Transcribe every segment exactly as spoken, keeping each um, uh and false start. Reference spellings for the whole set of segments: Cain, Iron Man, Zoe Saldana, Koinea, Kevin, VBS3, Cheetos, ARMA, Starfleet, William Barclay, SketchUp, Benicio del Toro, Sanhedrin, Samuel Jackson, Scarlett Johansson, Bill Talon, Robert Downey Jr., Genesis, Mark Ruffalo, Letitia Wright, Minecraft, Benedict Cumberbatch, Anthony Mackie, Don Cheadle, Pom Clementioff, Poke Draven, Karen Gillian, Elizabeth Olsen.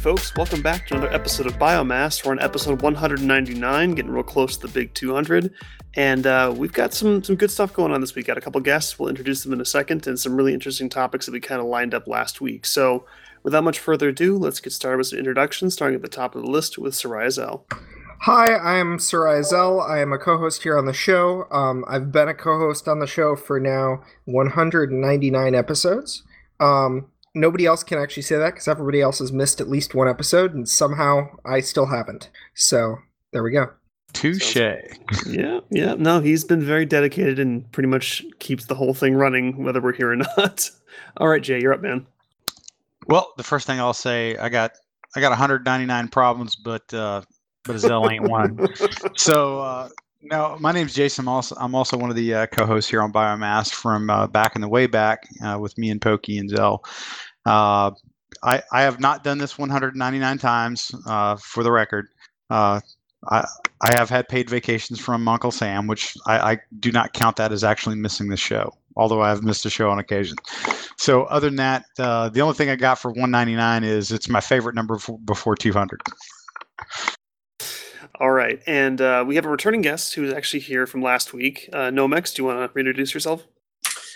folks, welcome back to another episode of Biomass. We're on episode one ninety-nine, getting real close to the big two hundred, and uh, we've got some some good stuff going on this week. Got a couple guests, we'll introduce them in a second, and some really interesting topics that we kind of lined up last week. So without much further ado, let's get started with some introductions, starting at the top of the list with Soraya Zell. Hi, I'm Soraya Zell. I am a co-host here on the show. Um, I've been a co-host on the show for now one ninety-nine episodes. Um, Nobody else can actually say that because everybody else has missed at least one episode, and somehow I still haven't. So there we go. Touche. Yeah, yeah. No, he's been very dedicated and pretty much keeps the whole thing running, whether we're here or not. All right, Jay, you're up, man. Well, the first thing I'll say, I got I got one ninety-nine problems, but uh, but Zell ain't one. So uh, no, my name's Jason. I'm also I'm also one of the uh, co-hosts here on Biomass from uh, back in the way back uh, with me and Pokey and Zell. Uh, I, I have not done this one ninety-nine times, uh, for the record. Uh, I I have had paid vacations from Uncle Sam, which I, I do not count that as actually missing the show, although I have missed a show on occasion. So other than that, uh, the only thing I got for one ninety-nine is it's my favorite number before two hundred. All right. And uh, we have a returning guest who is actually here from last week. Uh, Nomex, do you want to reintroduce yourself?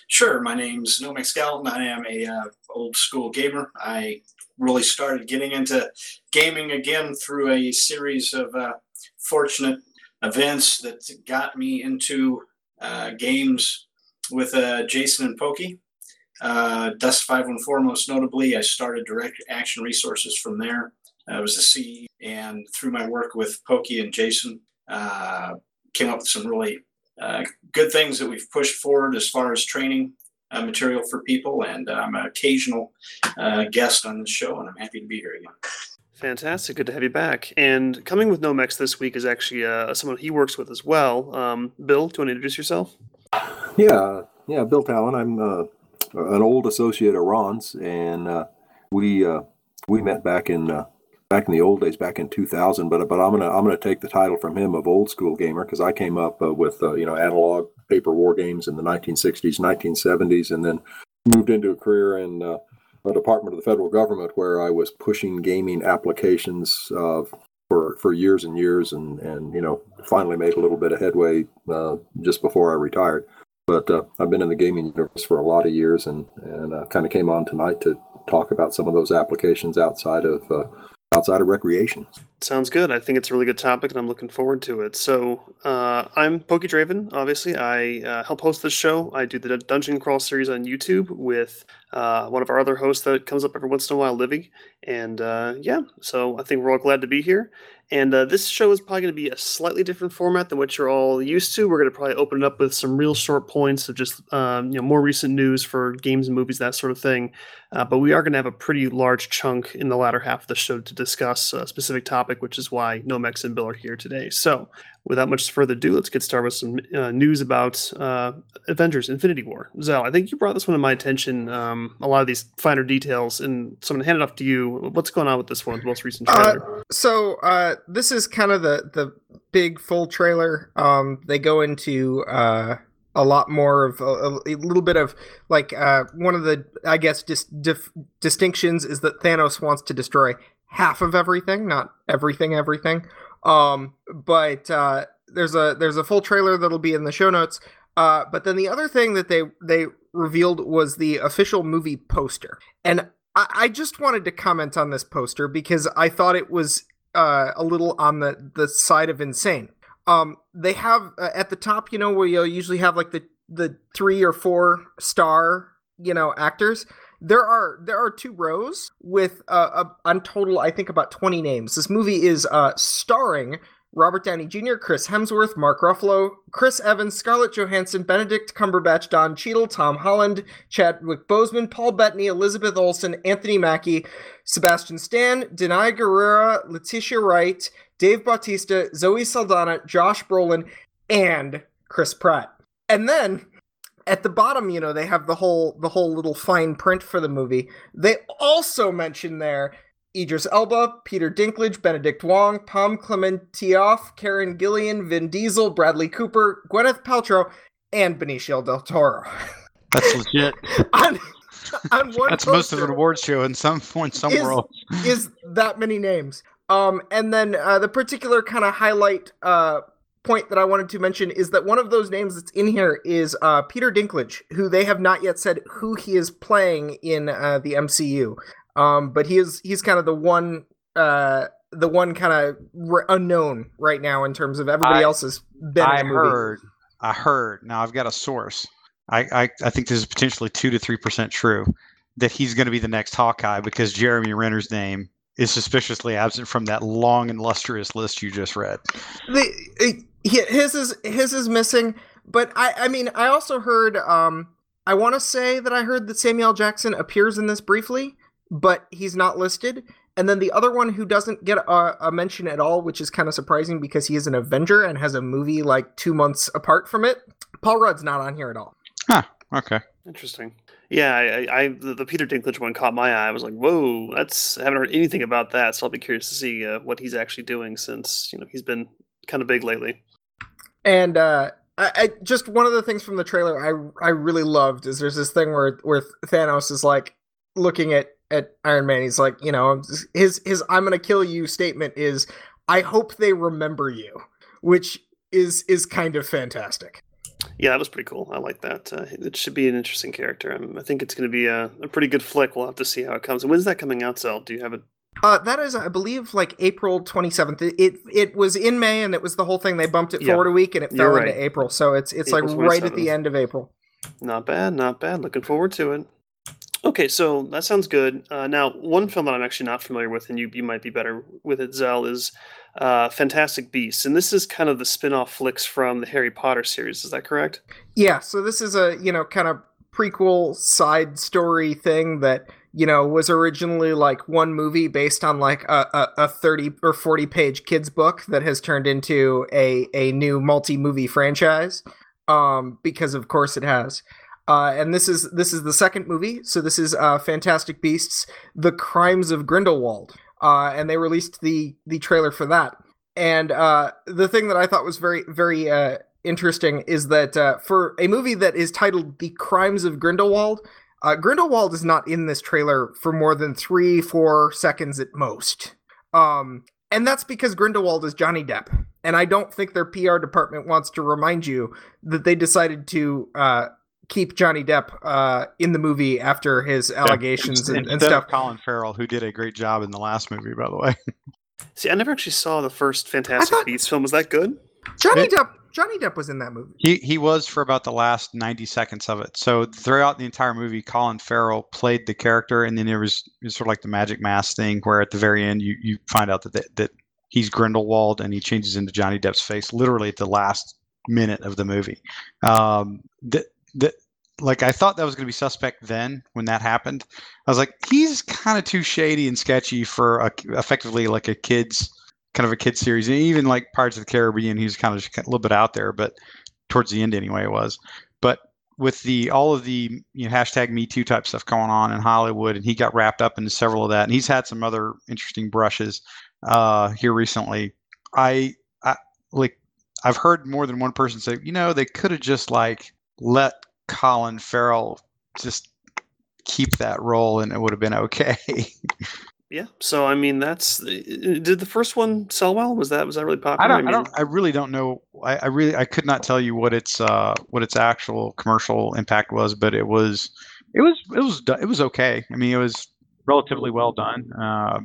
Sure. My name's Nomex Gallatin. I am a uh, old school gamer. I really started getting into gaming again through a series of uh, fortunate events that got me into uh, games with uh, Jason and Pokey. Uh, Dust five one four, most notably. I started Direct Action Resources from there. I was a C E, and through my work with Pokey and Jason, uh, came up with some really uh, good things that we've pushed forward as far as training uh, material for people. And uh, I'm an occasional uh, guest on this show, and I'm happy to be here again. Fantastic. Good to have you back. And coming with Nomex this week is actually uh, someone he works with as well. Um, Bill, do you want to introduce yourself? Yeah. Yeah, Bill Talon. I'm uh, an old associate of Ron's, and uh, we uh, we met back in... Uh, Back in the old days, back in two thousand, but but I'm gonna I'm gonna take the title from him of old school gamer, because I came up uh, with uh, you know analog paper war games in the nineteen sixties, nineteen seventies, and then moved into a career in uh, a department of the federal government where I was pushing gaming applications uh, for for years and years, and and you know finally made a little bit of headway uh, just before I retired. But uh, I've been in the gaming universe for a lot of years, and and uh, kind of came on tonight to talk about some of those applications outside of. Uh, outside of recreation. Sounds good. I think it's a really good topic, and I'm looking forward to it. So uh, I'm Poke Draven, obviously. I uh, help host this show. I do the Dungeon Crawl series on YouTube with uh, one of our other hosts that comes up every once in a while, Livy. And uh, yeah, so I think we're all glad to be here. And uh, this show is probably going to be a slightly different format than what you're all used to. We're going to probably open it up with some real short points of just um, you know more recent news for games and movies, that sort of thing. Uh, but we are going to have a pretty large chunk in the latter half of the show to discuss a specific topic, which is why Nomex and Bill are here today. So without much further ado, let's get started with some uh, news about uh, Avengers: Infinity War. Zell, I think you brought this one to my attention, um, a lot of these finer details, and so I'm going to hand it off to you. What's going on with this one, the most recent trailer? Uh, so... Uh... This is kind of the, the big full trailer. Um, they go into uh, a lot more of a, a little bit of like uh, one of the, I guess, dis- dif- distinctions is that Thanos wants to destroy half of everything, not everything, everything. Um, but uh, there's a there's a full trailer that'll be in the show notes. Uh, but then the other thing that they they revealed was the official movie poster, and I, I just wanted to comment on this poster because I thought it was. Uh, a little on the, the side of insane. Um, they have uh, at the top, you know, where you usually have like the, the three or four star, you know, actors. There are there are two rows with uh, a, on total, I think, about twenty names. This movie is uh, starring Robert Downey Junior, Chris Hemsworth, Mark Ruffalo, Chris Evans, Scarlett Johansson, Benedict Cumberbatch, Don Cheadle, Tom Holland, Chadwick Boseman, Paul Bettany, Elizabeth Olsen, Anthony Mackie, Sebastian Stan, Denai Guerrera, Letitia Wright, Dave Bautista, Zoe Saldana, Josh Brolin, and Chris Pratt. And then at the bottom, you know, they have the whole the whole little fine print for the movie. They also mention there Idris Elba, Peter Dinklage, Benedict Wong, Pom Clementioff, Karen Gillian, Vin Diesel, Bradley Cooper, Gwyneth Paltrow, and Benicio del Toro. That's legit. I'm, on one That's poster, most of an award show in some in some is, world. Is that many names. Um, and then uh, the particular kind of highlight uh, point that I wanted to mention is that one of those names that's in here is uh, Peter Dinklage, who they have not yet said who he is playing in uh, the M C U. Um, but he is he's kind of the one uh, the one kind of re- unknown right now in terms of everybody I, else has been I in the movie. Heard, I heard. Now I've got a source. I, I, I think this is potentially two to three percent true that he's going to be the next Hawkeye because Jeremy Renner's name is suspiciously absent from that long and lustrous list you just read. The, his is his is missing, but I, I mean I also heard um I want to say that I heard that Samuel Jackson appears in this briefly, but he's not listed. And then the other one who doesn't get a, a mention at all, which is kind of surprising because he is an Avenger and has a movie like two months apart from it. Paul Rudd's not on here at all. Huh. Okay. Interesting. Yeah, I, I the, the Peter Dinklage one caught my eye. I was like, whoa, that's I haven't heard anything about that. So I'll be curious to see uh, what he's actually doing since, you know, he's been kind of big lately. And uh, I, I just one of the things from the trailer I I really loved is there's this thing where where Thanos is like looking at, at Iron Man. He's like, you know, his his I'm gonna kill you statement is I hope they remember you, which is is kind of fantastic. Yeah, that was pretty cool. I like that. Uh, it should be an interesting character. Um, I think it's going to be a, a pretty good flick. We'll have to see how it comes. When's that coming out, Zell? Do you have it? Uh, that is, I believe, like April twenty-seventh. It, it it was in May, and it was the whole thing. They bumped it yeah. forward a week, and it fell right. into April. So it's it's April like right at the end of April. Not bad, not bad. Looking forward to it. Okay, so that sounds good. Uh, now, one film that I'm actually not familiar with, and you you might be better with it, Zell, is uh, Fantastic Beasts. And this is kind of the spin-off flicks from the Harry Potter series. Is that correct? Yeah, so this is a, you know, kind of prequel side story thing that, you know, was originally like one movie based on like a, a, a thirty or forty page kids book that has turned into a, a new multi-movie franchise um, because, of course, it has. Uh, and this is this is the second movie, so this is uh, Fantastic Beasts: The Crimes of Grindelwald, uh, and they released the the trailer for that. And uh, the thing that I thought was very very uh, interesting is that uh, for a movie that is titled The Crimes of Grindelwald, uh, Grindelwald is not in this trailer for more than three four seconds at most, um, and that's because Grindelwald is Johnny Depp, and I don't think their P R department wants to remind you that they decided to. Uh, keep Johnny Depp uh, in the movie after his allegations yeah. and, and stuff. Colin Farrell, who did a great job in the last movie, by the way. See, I never actually saw the first Fantastic Beasts film. Was that good? Johnny it, Depp Johnny Depp was in that movie. He he was for about the last ninety seconds of it. So throughout the entire movie, Colin Farrell played the character, and then there was, it was sort of like the magic mask thing where at the very end you, you find out that, that that he's Grindelwald and he changes into Johnny Depp's face literally at the last minute of the movie. Um, that That, like, I thought that was going to be suspect then when that happened. I was like, he's kind of too shady and sketchy for a, effectively like a kid's kind of a kid series. And even like Pirates of the Caribbean, he's kind of just a little bit out there, but towards the end anyway, it was. But with the all of the you know, hashtag Me Too type stuff going on in Hollywood, and he got wrapped up into several of that. And he's had some other interesting brushes uh, here recently. I, I like I've heard more than one person say, you know, they could have just like. Let Colin Farrell just keep that role and it would have been okay. Yeah. So, I mean, that's, did the first one sell well? Was that, was that really popular? I don't, I, mean, I, don't, I really don't know. I, I really, I could not tell you what its, uh, what its actual commercial impact was, but it was, it was, it was, it was okay. I mean, it was relatively well done. Uh,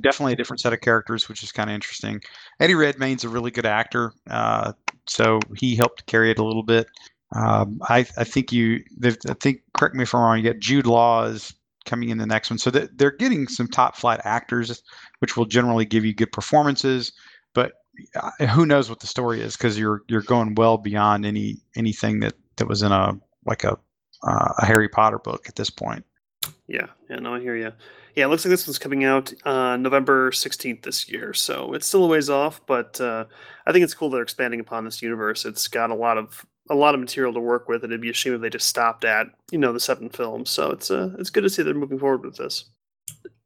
definitely a different set of characters, which is kind of interesting. Eddie Redmayne's a really good actor. Uh, so he helped carry it a little bit. Um, I, I think you, I think, correct me if I'm wrong, you got Jude Law is coming in the next one. So that they're getting some top flight actors, which will generally give you good performances, but who knows what the story is? Cause you're, you're going well beyond any, anything that, that was in a, like a, uh, a Harry Potter book at this point. Yeah. Yeah. No, I hear you. Yeah. It looks like this one's coming out uh, November sixteenth this year. So it's still a ways off, but uh, I think it's cool they're expanding upon this universe. It's got a lot of, a lot of material to work with, and it'd be a shame if they just stopped at, you know, the seven films. So it's uh, it's good to see they're moving forward with this.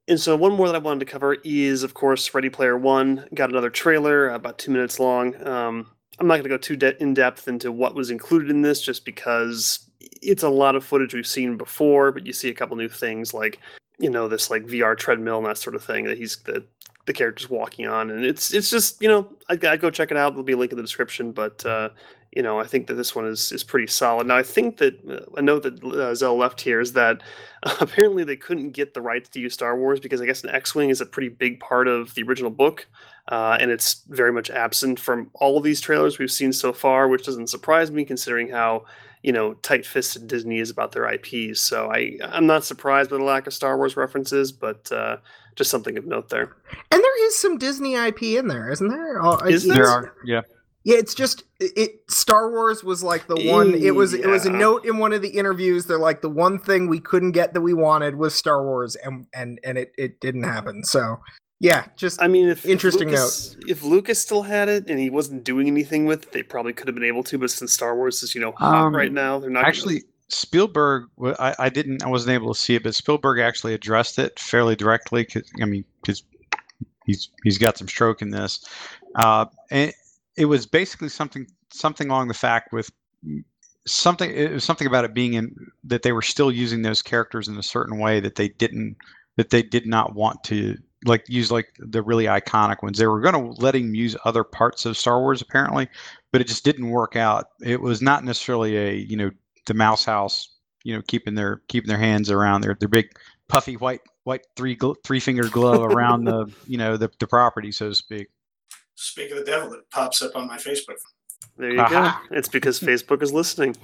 And so one more that I wanted to cover is, of course, Ready Player One. Got another trailer, about two minutes long. Um, I'm not going to go too de- in depth into what was included in this, just because it's a lot of footage we've seen before, but you see a couple new things like, you know, this like V R treadmill and that sort of thing that he's the the character's walking on, and it's it's just, you know, I'd, I'd go check it out. There'll be a link in the description, but uh, you know, I think that this one is is pretty solid. Now, I think that uh, a note that uh, Zell left here is that uh, apparently they couldn't get the rights to use Star Wars because I guess an X-wing is a pretty big part of the original book, uh, and it's very much absent from all of these trailers we've seen so far, which doesn't surprise me considering how, you know, tight-fisted Disney is about their I Ps. So I, I'm not surprised by the lack of Star Wars references, but uh, just something of note there. And there is some Disney I P in there, isn't there? Oh, is there? There are, yeah. Yeah, it's just it. Star Wars was like the one. It was yeah. it was a note in one of the interviews. They're like, the one thing we couldn't get that we wanted was Star Wars, and and and it it didn't happen. So. Yeah, just I mean, if, interesting if Lucas, note. If Lucas still had it and he wasn't doing anything with it, they probably could have been able to. But since Star Wars is, you know, hot um, right now, they're not actually. Gonna... Spielberg, I, I didn't, I wasn't able to see it, but Spielberg actually addressed it fairly directly. Cause, I mean, because he's he's got some stroke in this, uh, and it was basically something something along the fact with something. It was something about it being in that they were still using those characters in a certain way that they didn't that they did not want to. Like use like the really iconic ones. They were going to let him use other parts of Star Wars apparently, but it just didn't work out. It was not necessarily a, you know, the Mouse House, you know, keeping their keeping their hands around their their big puffy white white three gl- three finger glove around the you know the, the property, so to speak. Speak of the devil, it pops up on my Facebook. There you Aha. go. It's because Facebook is listening.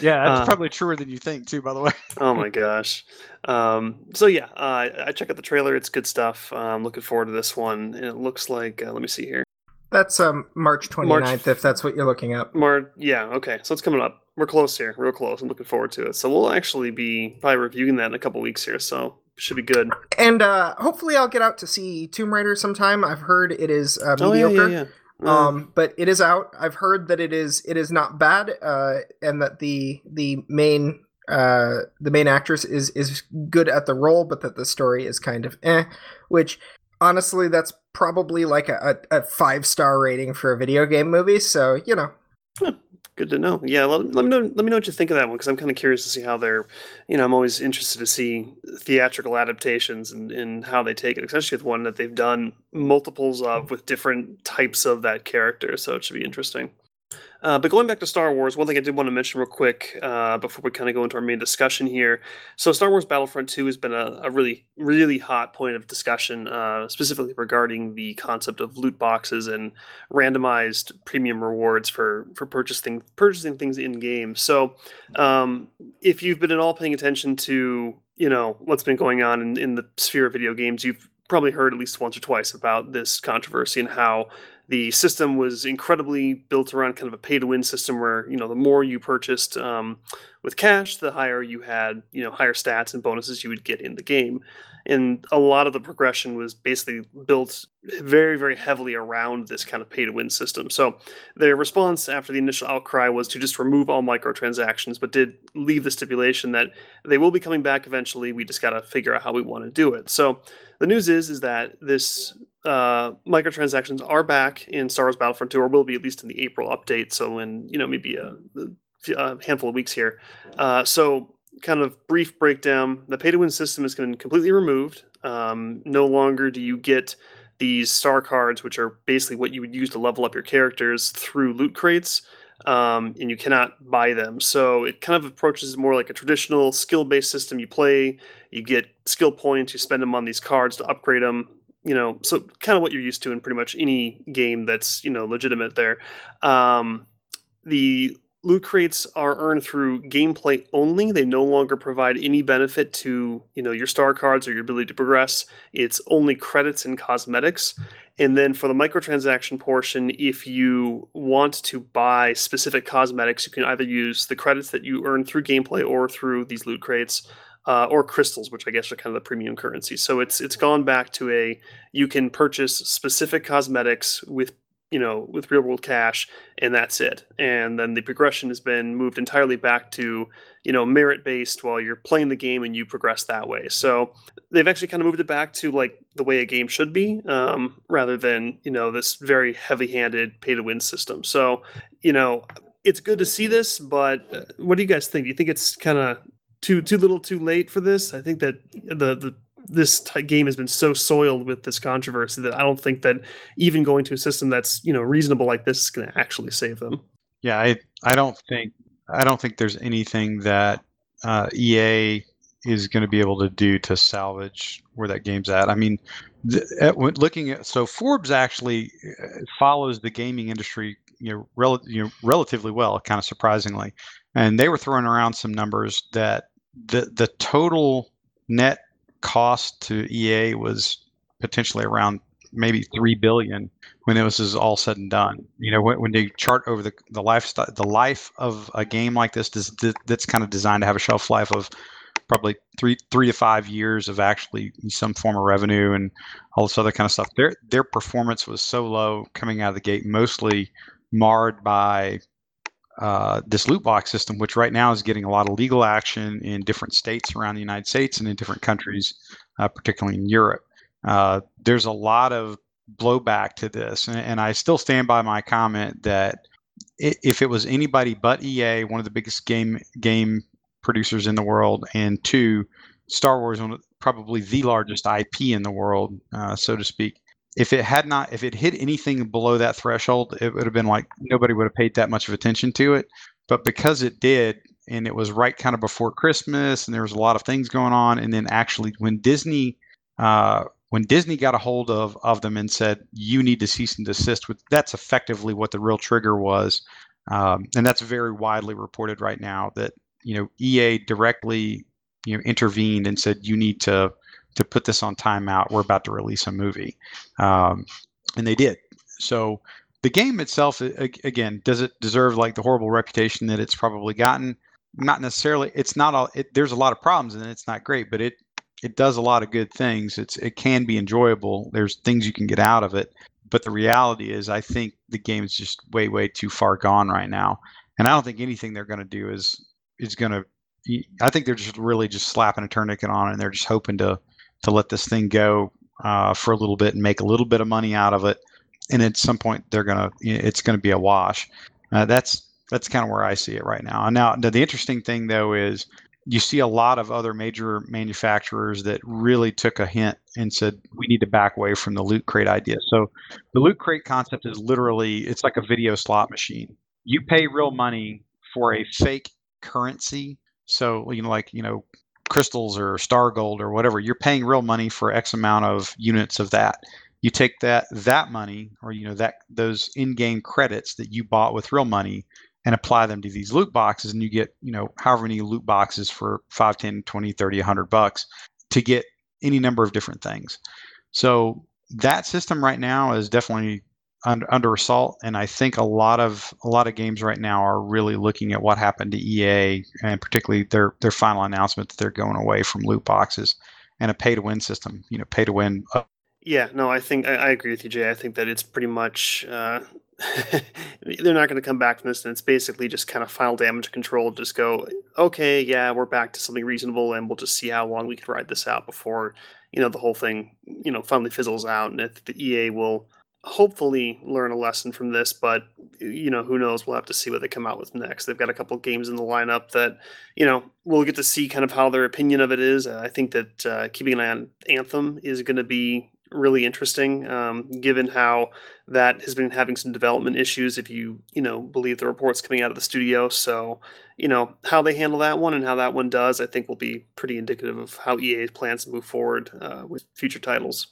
Yeah, that's uh, probably truer than you think, too, by the way. Oh, my gosh. Um, so, yeah, uh, I check out the trailer. It's good stuff. I'm um, looking forward to this one. And it looks like, uh, let me see here. That's um, March twenty-ninth, March, if that's what you're looking up. Mar- yeah, okay. So it's coming up. We're close here. Real close. I'm looking forward to it. So we'll actually be probably reviewing that in a couple weeks here. So should be good. And uh, hopefully I'll get out to see Tomb Raider sometime. I've heard it is uh, mediocre. Oh, yeah, yeah, yeah. Um, but it is out. I've heard that it is it is not bad, uh, and that the the main uh, the main actress is is good at the role, but that the story is kind of eh. Which honestly, that's probably like a, a five star rating for a video game movie. So you know, huh, good to know. Yeah, let, let me know. Let me know what you think of that one because I'm kind of curious to see how they're. You know, I'm always interested to see theatrical adaptations and, and how they take it, especially with one that they've done multiples of with different types of that character. So it should be interesting. Uh, but going back to Star Wars, one thing I did want to mention real quick uh, before we kind of go into our main discussion here. So Star Wars Battlefront two has been a, a really, really hot point of discussion, uh, specifically regarding the concept of loot boxes and randomized premium rewards for, for purchasing purchasing things in-game. So um, if you've been at all paying attention to, you know, what's been going on in, in the sphere of video games, you've probably heard at least once or twice about this controversy and how the system was incredibly built around kind of a pay-to-win system where, you know, the more you purchased um, with cash, the higher you had, you know, higher stats and bonuses you would get in the game. And a lot of the progression was basically built very, very heavily around this kind of pay-to-win system. So their response after the initial outcry was to just remove all microtransactions, but did leave the stipulation that they will be coming back eventually. We just got to figure out how we want to do it. So the news is, is that this... Uh, microtransactions are back in Star Wars Battlefront two, or will be at least in the April update. So in, you know, maybe a, a handful of weeks here. Uh, so kind of brief breakdown. The pay-to-win system has been completely removed. Um, no longer do you get these star cards, which are basically what you would use to level up your characters through loot crates. Um, and you cannot buy them. So it kind of approaches more like a traditional skill-based system. You play, you get skill points, you spend them on these cards to upgrade them. You know, so kind of what you're used to in pretty much any game that's, you know, legitimate there. Um, the loot crates are earned through gameplay only. They no longer provide any benefit to, you know, your star cards or your ability to progress. It's only credits and cosmetics. And then for the microtransaction portion, if you want to buy specific cosmetics, you can either use the credits that you earn through gameplay or through these loot crates. Uh, or crystals, which I guess are kind of the premium currency. So it's it's gone back to a, you can purchase specific cosmetics with, you know, with real world cash, and that's it. And then the progression has been moved entirely back to, you know, merit based while you're playing the game and you progress that way. So they've actually kind of moved it back to like the way a game should be, um, rather than, you know, this very heavy handed pay to win system. So, you know, it's good to see this, but what do you guys think? Do you think it's kind of too too little, too late for this? I think that the the this game has been so soiled with this controversy that I don't think that even going to a system that's, you know, reasonable like this is going to actually save them. Yeah, I I don't think I don't think there's anything that uh, E A is going to be able to do to salvage where that game's at. I mean, th- at, looking at so Forbes actually follows the gaming industry, you know, rel- you know, relatively well, kind of surprisingly, and they were throwing around some numbers that the the total net cost to E A was potentially around maybe three billion when it was is all said and done. You know, when, when they chart over the the life the life of a game like this, this, this that's kind of designed to have a shelf life of probably three three to five years of actually some form of revenue and all this other kind of stuff. Their their performance was so low coming out of the gate, mostly marred by uh, this loot box system, which right now is getting a lot of legal action in different states around the United States and in different countries, uh, particularly in Europe. Uh, there's a lot of blowback to this, and, and I still stand by my comment that if it was anybody but E A, one of the biggest game game producers in the world, and two, Star Wars, probably the largest I P in the world, uh, so to speak. If it had not, if it hit anything below that threshold, it would have been like nobody would have paid that much of attention to it. But because it did, and it was right kind of before Christmas, and there was a lot of things going on, and then actually when Disney, uh, when Disney got a hold of of them and said you need to cease and desist, with that's effectively what the real trigger was, um, and that's very widely reported right now that. You know, E A directly, you know, intervened and said, you need to to put this on timeout. We're about to release a movie. Um, and they did. So the game itself, again, does it deserve like the horrible reputation that it's probably gotten? Not necessarily. It's not all. It, there's a lot of problems and it's not great, but it it does a lot of good things. It's it can be enjoyable. There's things you can get out of it. But the reality is, I think the game is just way, way too far gone right now. And I don't think anything they're going to do is... is going to, I think they're just really just slapping a tourniquet on it, and they're just hoping to, to let this thing go uh, for a little bit and make a little bit of money out of it. And at some point they're going to, it's going to be a wash. Uh, that's, that's kind of where I see it right now. Now, the interesting thing though, is you see a lot of other major manufacturers that really took a hint and said, we need to back away from the loot crate idea. So the loot crate concept is literally, it's like a video slot machine. You pay real money for a fake currency. So, you know, like, you know, crystals or star gold or whatever, you're paying real money for X amount of units of that. You take that, that money, or, you know, that those in-game credits that you bought with real money and apply them to these loot boxes. And you get, you know, however many loot boxes for five, ten, twenty, thirty, a hundred bucks to get any number of different things. So that system right now is definitely Under, under assault, and I think a lot of a lot of games right now are really looking at what happened to E A, and particularly their their final announcement that they're going away from loot boxes and a pay to win system. You know, pay to win. Yeah, no, I think I, I agree with you, Jay. I think that it's pretty much uh, they're not going to come back from this, and it's basically just kind of final damage control. Just go, okay, yeah, we're back to something reasonable, and we'll just see how long we can ride this out before, you know, the whole thing, you know, finally fizzles out, and if the E A will. Hopefully learn a lesson from this, but you know, who knows? We'll have to see what they come out with next. They've got a couple of games in the lineup that, you know, we'll get to see kind of how their opinion of it is. I think that uh, keeping an eye on Anthem is going to be really interesting, um, given how that has been having some development issues, if you, you know, believe the reports coming out of the studio. So, you know, how they handle that one and how that one does, I think will be pretty indicative of how E A plans to move forward uh, with future titles.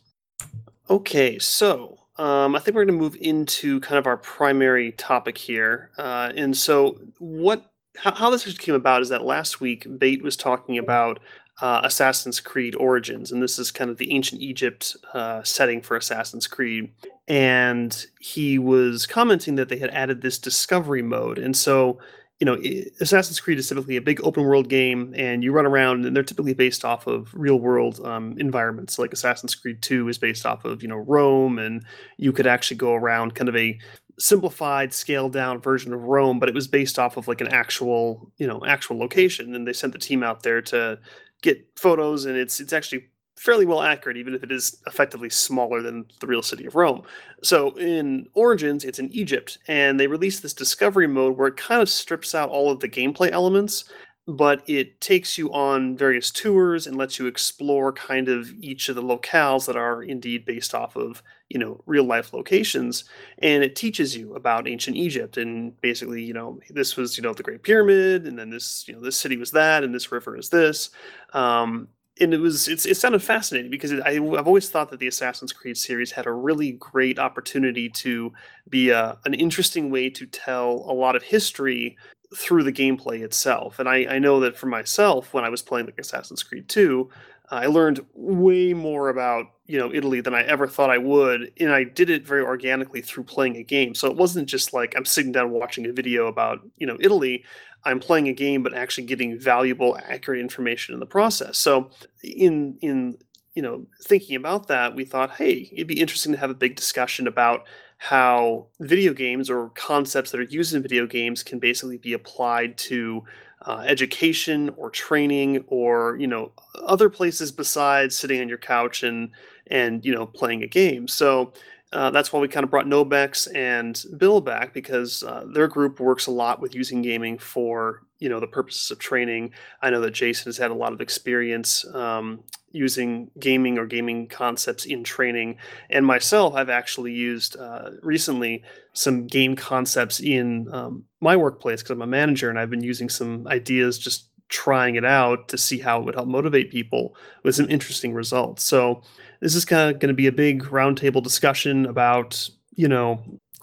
Okay, so... Um, I think we're going to move into kind of our primary topic here. Uh, and so what, how, how this came about is that last week, Bate was talking about uh, Assassin's Creed Origins, and this is kind of the ancient Egypt uh, setting for Assassin's Creed. And he was commenting that they had added this discovery mode. And so, you know, Assassin's Creed is typically a big open world game, and you run around, and they're typically based off of real world um, environments. Like Assassin's Creed two is based off of, you know, Rome, and you could actually go around kind of a simplified, scaled down version of Rome, but it was based off of like an actual, you know, actual location. And they sent the team out there to get photos, and it's it's actually fairly well accurate, even if it is effectively smaller than the real city of Rome. So in Origins, it's in Egypt, and they released this discovery mode where it kind of strips out all of the gameplay elements, but it takes you on various tours and lets you explore kind of each of the locales that are indeed based off of, you know, real life locations. And it teaches you about ancient Egypt and basically, you know, this was, you know, the Great Pyramid, and then this, you know, this city was that, and this river is this. Um, and it was, it's, it sounded fascinating because it, I, I've always thought that the Assassin's Creed series had a really great opportunity to be a, an interesting way to tell a lot of history through the gameplay itself. And I, I know that for myself, when I was playing like Assassin's Creed two, uh, I learned way more about, you know, Italy than I ever thought I would. And I did it very organically through playing a game. So it wasn't just like I'm sitting down watching a video about, you know, Italy. I'm playing a game, but actually getting valuable, accurate information in the process. So in, in, you know, thinking about that, we thought, hey, it'd be interesting to have a big discussion about how video games or concepts that are used in video games can basically be applied to uh, education or training or, you know, other places besides sitting on your couch and, and, you know, playing a game. So uh, that's why we kind of brought Nomex and Bill back, because uh, their group works a lot with using gaming for, you know, the purposes of training. I know that Jason has had a lot of experience um, using gaming or gaming concepts in training. And myself, I've actually used uh, recently some game concepts in um, my workplace because I'm a manager, and I've been using some ideas, just trying it out to see how it would help motivate people, with some interesting results. So this is kind of going to be a big roundtable discussion about, you know,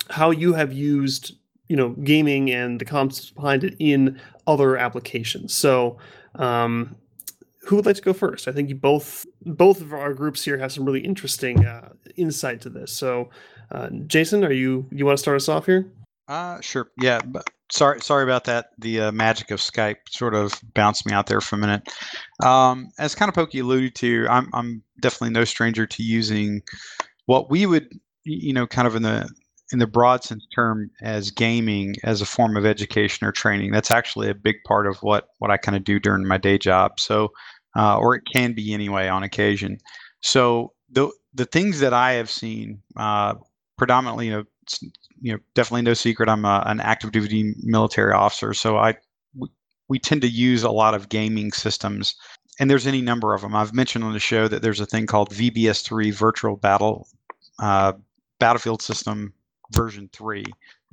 how you have used, you know, gaming and the concepts behind it in other applications. So um, who would like to go first? I think you both both of our groups here have some really interesting uh, insight to this. So uh, Jason, are you you want to start us off here? Uh, sure. Yeah. But sorry, sorry about that. The uh, magic of Skype sort of bounced me out there for a minute. Um, as kind of Pokey alluded to, I'm I'm definitely no stranger to using what we would, you know, kind of in the in the broad sense term as gaming as a form of education or training. That's actually a big part of what, what I kind of do during my day job. So, uh, or it can be anyway on occasion. So the, the things that I have seen, uh, predominantly, you know, you know, definitely no secret, I'm a, an active duty military officer. So I, we, we tend to use a lot of gaming systems, and there's any number of them. I've mentioned on the show that there's a thing called V B S three, virtual battle, uh, battlefield system, version three.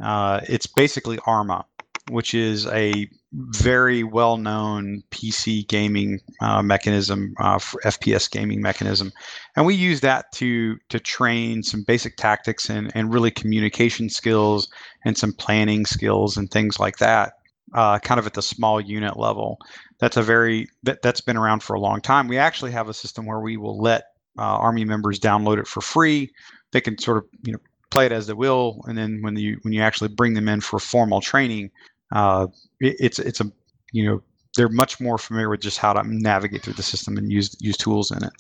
Uh, it's basically Arma, which is a very well-known P C gaming uh, mechanism, uh, for F P S gaming mechanism. And we use that to to train some basic tactics and, and really communication skills and some planning skills and things like that, uh, kind of at the small unit level. That's a very, that, that's been around for a long time. We actually have a system where we will let uh, Army members download it for free. They can sort of, you know, play it as they will, and then when you when you actually bring them in for formal training, uh, it, it's it's a you know they're much more familiar with just how to navigate through the system and use use tools in it.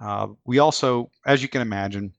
Uh, we also, as you can imagine,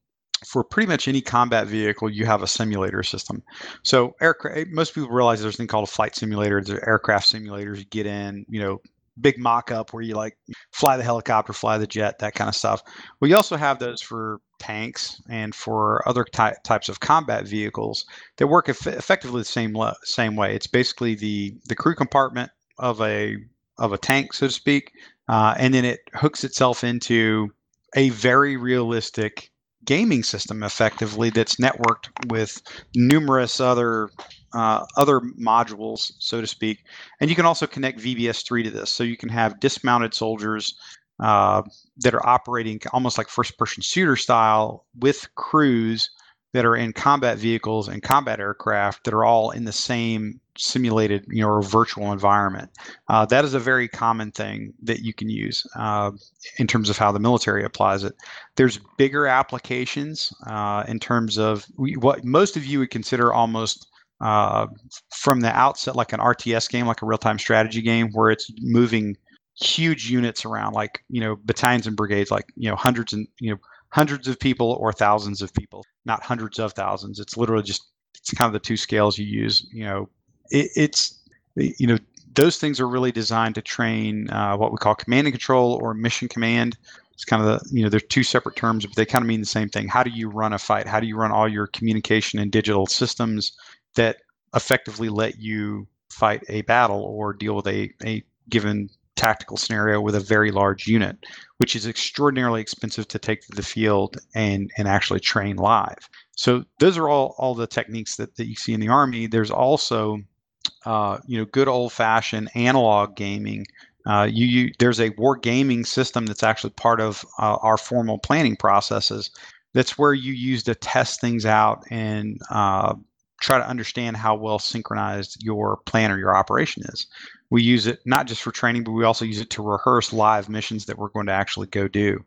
for pretty much any combat vehicle, you have a simulator system. So aircraft, most people realize there's a thing called a flight simulator. There's aircraft simulators. You get in, you know, big mock-up where you like fly the helicopter, fly the jet, that kind of stuff. We also have those for tanks and for other ty- types of combat vehicles that work eff- effectively the same lo- same way. It's basically the the crew compartment of a of a tank, so to speak, uh, and then it hooks itself into a very realistic gaming system, effectively, that's networked with numerous other uh, other modules, so to speak. And you can also connect V B S three to this, so you can have dismounted soldiers uh, that are operating almost like first-person shooter style with crews that are in combat vehicles and combat aircraft that are all in the same simulated, you know, or virtual environment. Uh, that is a very common thing that you can use uh, in terms of how the military applies it. There's bigger applications uh, in terms of we, what most of you would consider almost uh, from the outset, like an R T S game, like a real-time strategy game, where it's moving huge units around, like, you know, battalions and brigades, like, you know, hundreds and, you know, hundreds of people or thousands of people, not hundreds of thousands. It's literally just, it's kind of the two scales you use, you know. It, it's, you know, those things are really designed to train uh, what we call command and control or mission command It's kind of the, you know, they're two separate terms, but they kind of mean the same thing. How do you run a fight? How do you run all your communication and digital systems that effectively let you fight a battle or deal with a, a given tactical scenario with a very large unit, which is extraordinarily expensive to take to the field and, and actually train live. So those are all, all the techniques that, that you see in the Army. There's also, uh, you know, good old fashioned analog gaming. Uh, you, you, there's a war gaming system that's actually part of uh, our formal planning processes. That's where you use to test things out and uh, try to understand how well synchronized your plan or your operation is. We use it not just for training, but we also use it to rehearse live missions that we're going to actually go do.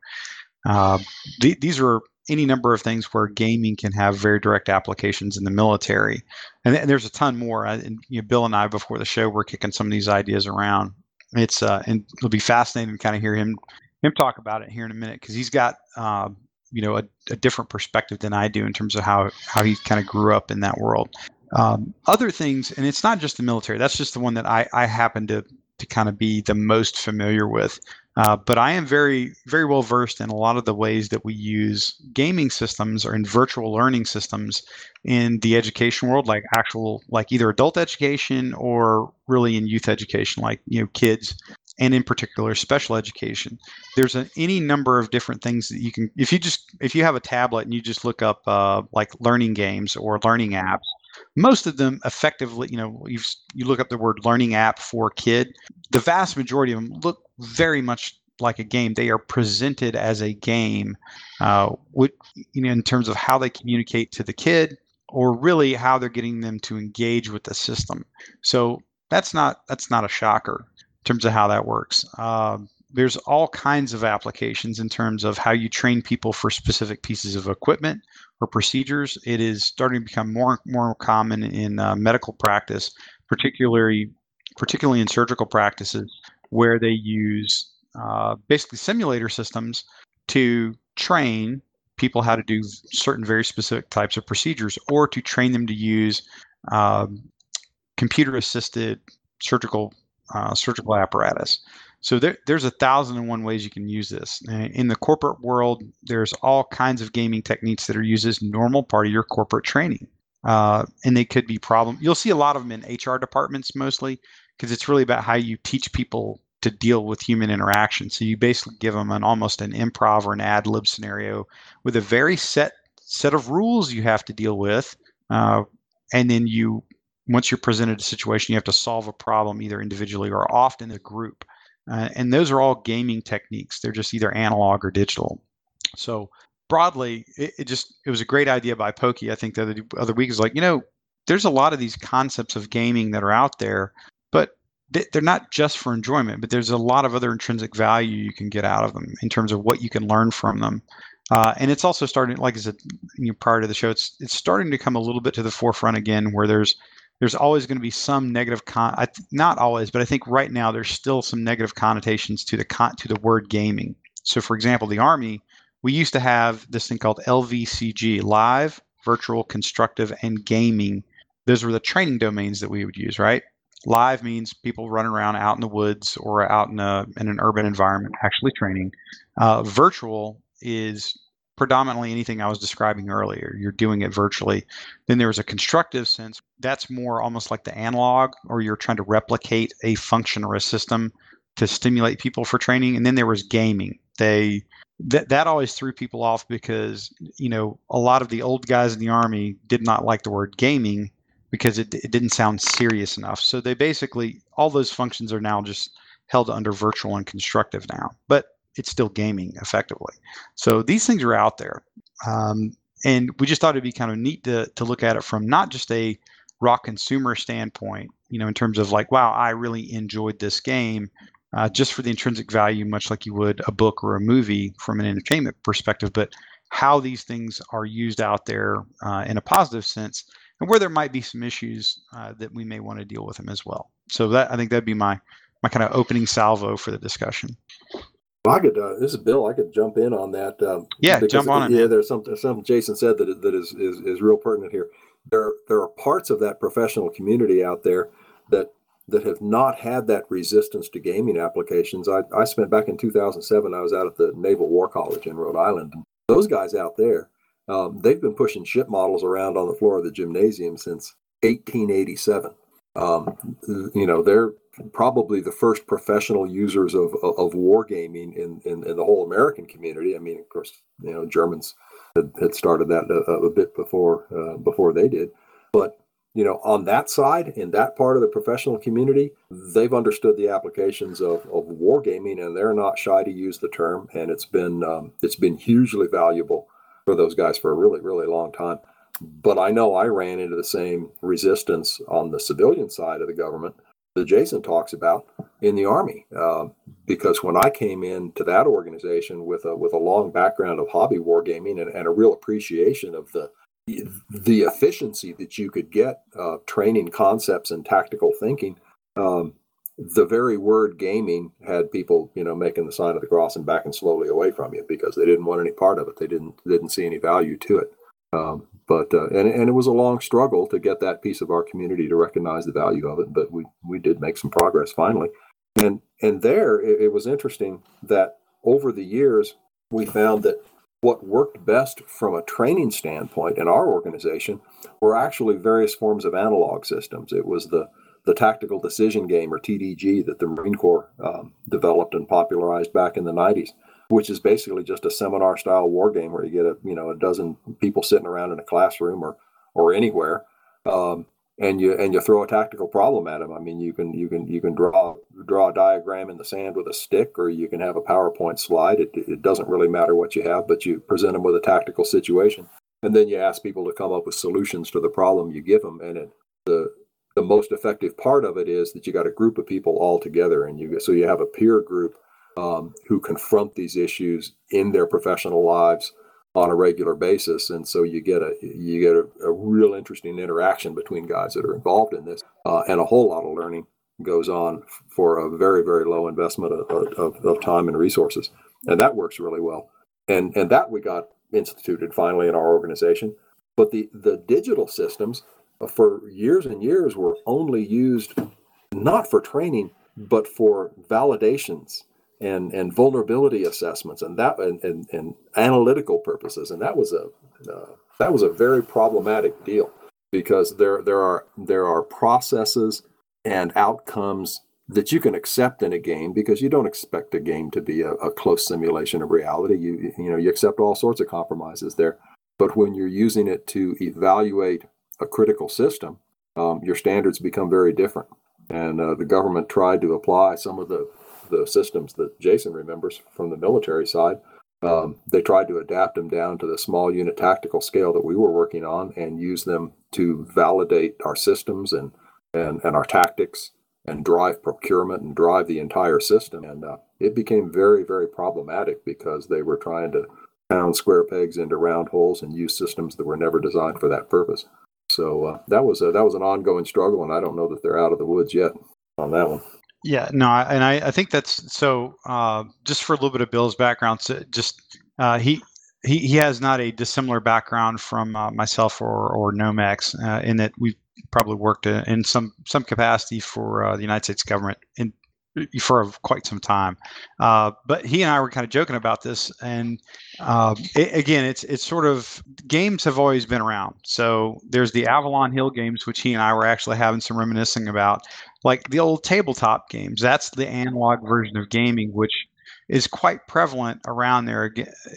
Uh, th- these are any number of things where gaming can have very direct applications in the military. And, th- and there's a ton more. I, and, you know, Bill and I, before the show, were kicking some of these ideas around. It's uh, and it'll be fascinating to kind of hear him him talk about it here in a minute, because he's got uh, you know a, a different perspective than I do in terms of how how he kind of grew up in that world. Um, other things, and it's not just the military. That's just the one that I I happen to to kind of be the most familiar with. Uh, but I am very very well versed in a lot of the ways that we use gaming systems or in virtual learning systems in the education world, like actual like either adult education or really in youth education, like you know kids, and in particular special education. There's a, any number of different things that you can if you just if you have a tablet and you just look up uh, like learning games or learning apps. Most of them effectively, you know, you you look up the word learning app for kid. The vast majority of them look very much like a game. They are presented as a game, uh, with, you know, in terms of how they communicate to the kid, or really how they're getting them to engage with the system. So that's not that's not a shocker in terms of how that works. Uh, there's all kinds of applications in terms of how you train people for specific pieces of equipment or procedures. It is starting to become more more common in uh, medical practice, particularly particularly in surgical practices, where they use uh, basically simulator systems to train people how to do certain very specific types of procedures, or to train them to use um, computer-assisted surgical uh, surgical apparatus. So there, there's a thousand and one ways you can use this. In the corporate world, there's all kinds of gaming techniques that are used as normal part of your corporate training. Uh, and they could be problem. You'll see a lot of them in H R departments mostly, because it's really about how you teach people to deal with human interaction. So you basically give them an almost an improv or an ad lib scenario with a very set set of rules you have to deal with. Uh, and then you, once you're presented a situation, you have to solve a problem either individually or often a group. Uh, and those are all gaming techniques. They're just either analog or digital. So broadly, it, it just it was a great idea by Poke. I think the other, other week was like, you know, there's a lot of these concepts of gaming that are out there, but th- they're not just for enjoyment, but there's a lot of other intrinsic value you can get out of them in terms of what you can learn from them. Uh, and it's also starting, like I said, you know, prior to the show, it's it's starting to come a little bit to the forefront again, where there's There's always going to be some negative con. I th- not always, but I think right now there's still some negative connotations to the con- to the word gaming. So, for example, the Army, we used to have this thing called L V C G: Live, Virtual, Constructive, and Gaming. Those were the training domains that we would use, right? Live means people running around out in the woods or out in a in an urban environment, actually training. Uh, virtual is predominantly anything I was describing earlier. You're doing it virtually. Then there was a constructive sense. That's more almost like the analog, or you're trying to replicate a function or a system to stimulate people for training. And then there was gaming. They th- that always threw people off, because you know a lot of the old guys in the Army did not like the word gaming because it, it didn't sound serious enough. So they basically, all those functions are now just held under virtual and constructive now. But it's still gaming effectively. So these things are out there. Um, and we just thought it'd be kind of neat to to look at it from not just a raw consumer standpoint, you know, in terms of like, wow, I really enjoyed this game, uh, just for the intrinsic value, much like you would a book or a movie from an entertainment perspective, but how these things are used out there uh, in a positive sense, and where there might be some issues uh, that we may want to deal with them as well. So that, I think that'd be my, my kind of opening salvo for the discussion. I could. Uh, this is Bill. I could jump in on that. Um, yeah, jump on it. Yeah, there's something. Something Jason said that that is, is is real pertinent here. There there are parts of that professional community out there that that have not had that resistance to gaming applications. I, I spent back in two thousand seven, I was out at the Naval War College in Rhode Island. And those guys out there, um, they've been pushing ship models around on the floor of the gymnasium since eighteen eighty-seven. Um, you know, they're probably the first professional users of of, of wargaming in, in, in the whole American community. I mean, of course, you know, Germans had, had started that a, a bit before uh, before they did. But, you know, on that side, in that part of the professional community, they've understood the applications of, of wargaming, and they're not shy to use the term. And it's been um, it's been hugely valuable for those guys for a really, really long time. But I know I ran into the same resistance on the civilian side of the government that Jason talks about in the Army, uh, because when I came into that organization with a with a long background of hobby wargaming and, and a real appreciation of the the efficiency that you could get uh, training concepts and tactical thinking, um, the very word gaming had people, you know, making the sign of the cross and backing slowly away from you because they didn't want any part of it. They didn't didn't see any value to it. Um, but uh, and and it was a long struggle to get that piece of our community to recognize the value of it. But we we did make some progress finally. And and there it, it was interesting that over the years we found that what worked best from a training standpoint in our organization were actually various forms of analog systems. It was the the tactical decision game, or T D G, that the Marine Corps um, developed and popularized back in the nineties. Which is basically just a seminar-style war game where you get a you know a dozen people sitting around in a classroom or or anywhere, um, and you and you throw a tactical problem at them. I mean, you can you can you can draw draw a diagram in the sand with a stick, or you can have a PowerPoint slide. It it doesn't really matter what you have, but you present them with a tactical situation, and then you ask people to come up with solutions to the problem you give them. And it, the the most effective part of it is that you got a group of people all together, and you so you have a peer group. Um, who confront these issues in their professional lives on a regular basis, and so you get a you get a, a real interesting interaction between guys that are involved in this, uh, and a whole lot of learning goes on for a very very low investment of, of, of time and resources, and that works really well. And and that we got instituted finally in our organization. But the the digital systems for years and years were only used not for training but for validations. And, and vulnerability assessments and that and, and, and analytical purposes, and that was a uh, that was a very problematic deal because there there are there are processes and outcomes that you can accept in a game because you don't expect a game to be a, a close simulation of reality. You you know you accept all sorts of compromises there, but when you're using it to evaluate a critical system, um, your standards become very different. And uh, the government tried to apply some of the the systems that Jason remembers from the military side. Um, they tried to adapt them down to the small unit tactical scale that we were working on and use them to validate our systems and and, and our tactics and drive procurement and drive the entire system. And uh, it became very, very problematic because they were trying to pound square pegs into round holes and use systems that were never designed for that purpose. So uh, that was a, that was an ongoing struggle, and I don't know that they're out of the woods yet on that one. Yeah, no, and I, I think that's so. Uh, just for a little bit of Bill's background, so just uh, he he he has not a dissimilar background from uh, myself or or Nomex uh, in that we've probably worked in some some capacity for uh, the United States government in for a, quite some time. Uh, but he and I were kind of joking about this, and uh, it, again, it's it's sort of games have always been around. So there's the Avalon Hill games, which he and I were actually having some reminiscing about. Like the old tabletop games, that's the analog version of gaming, which is quite prevalent around there,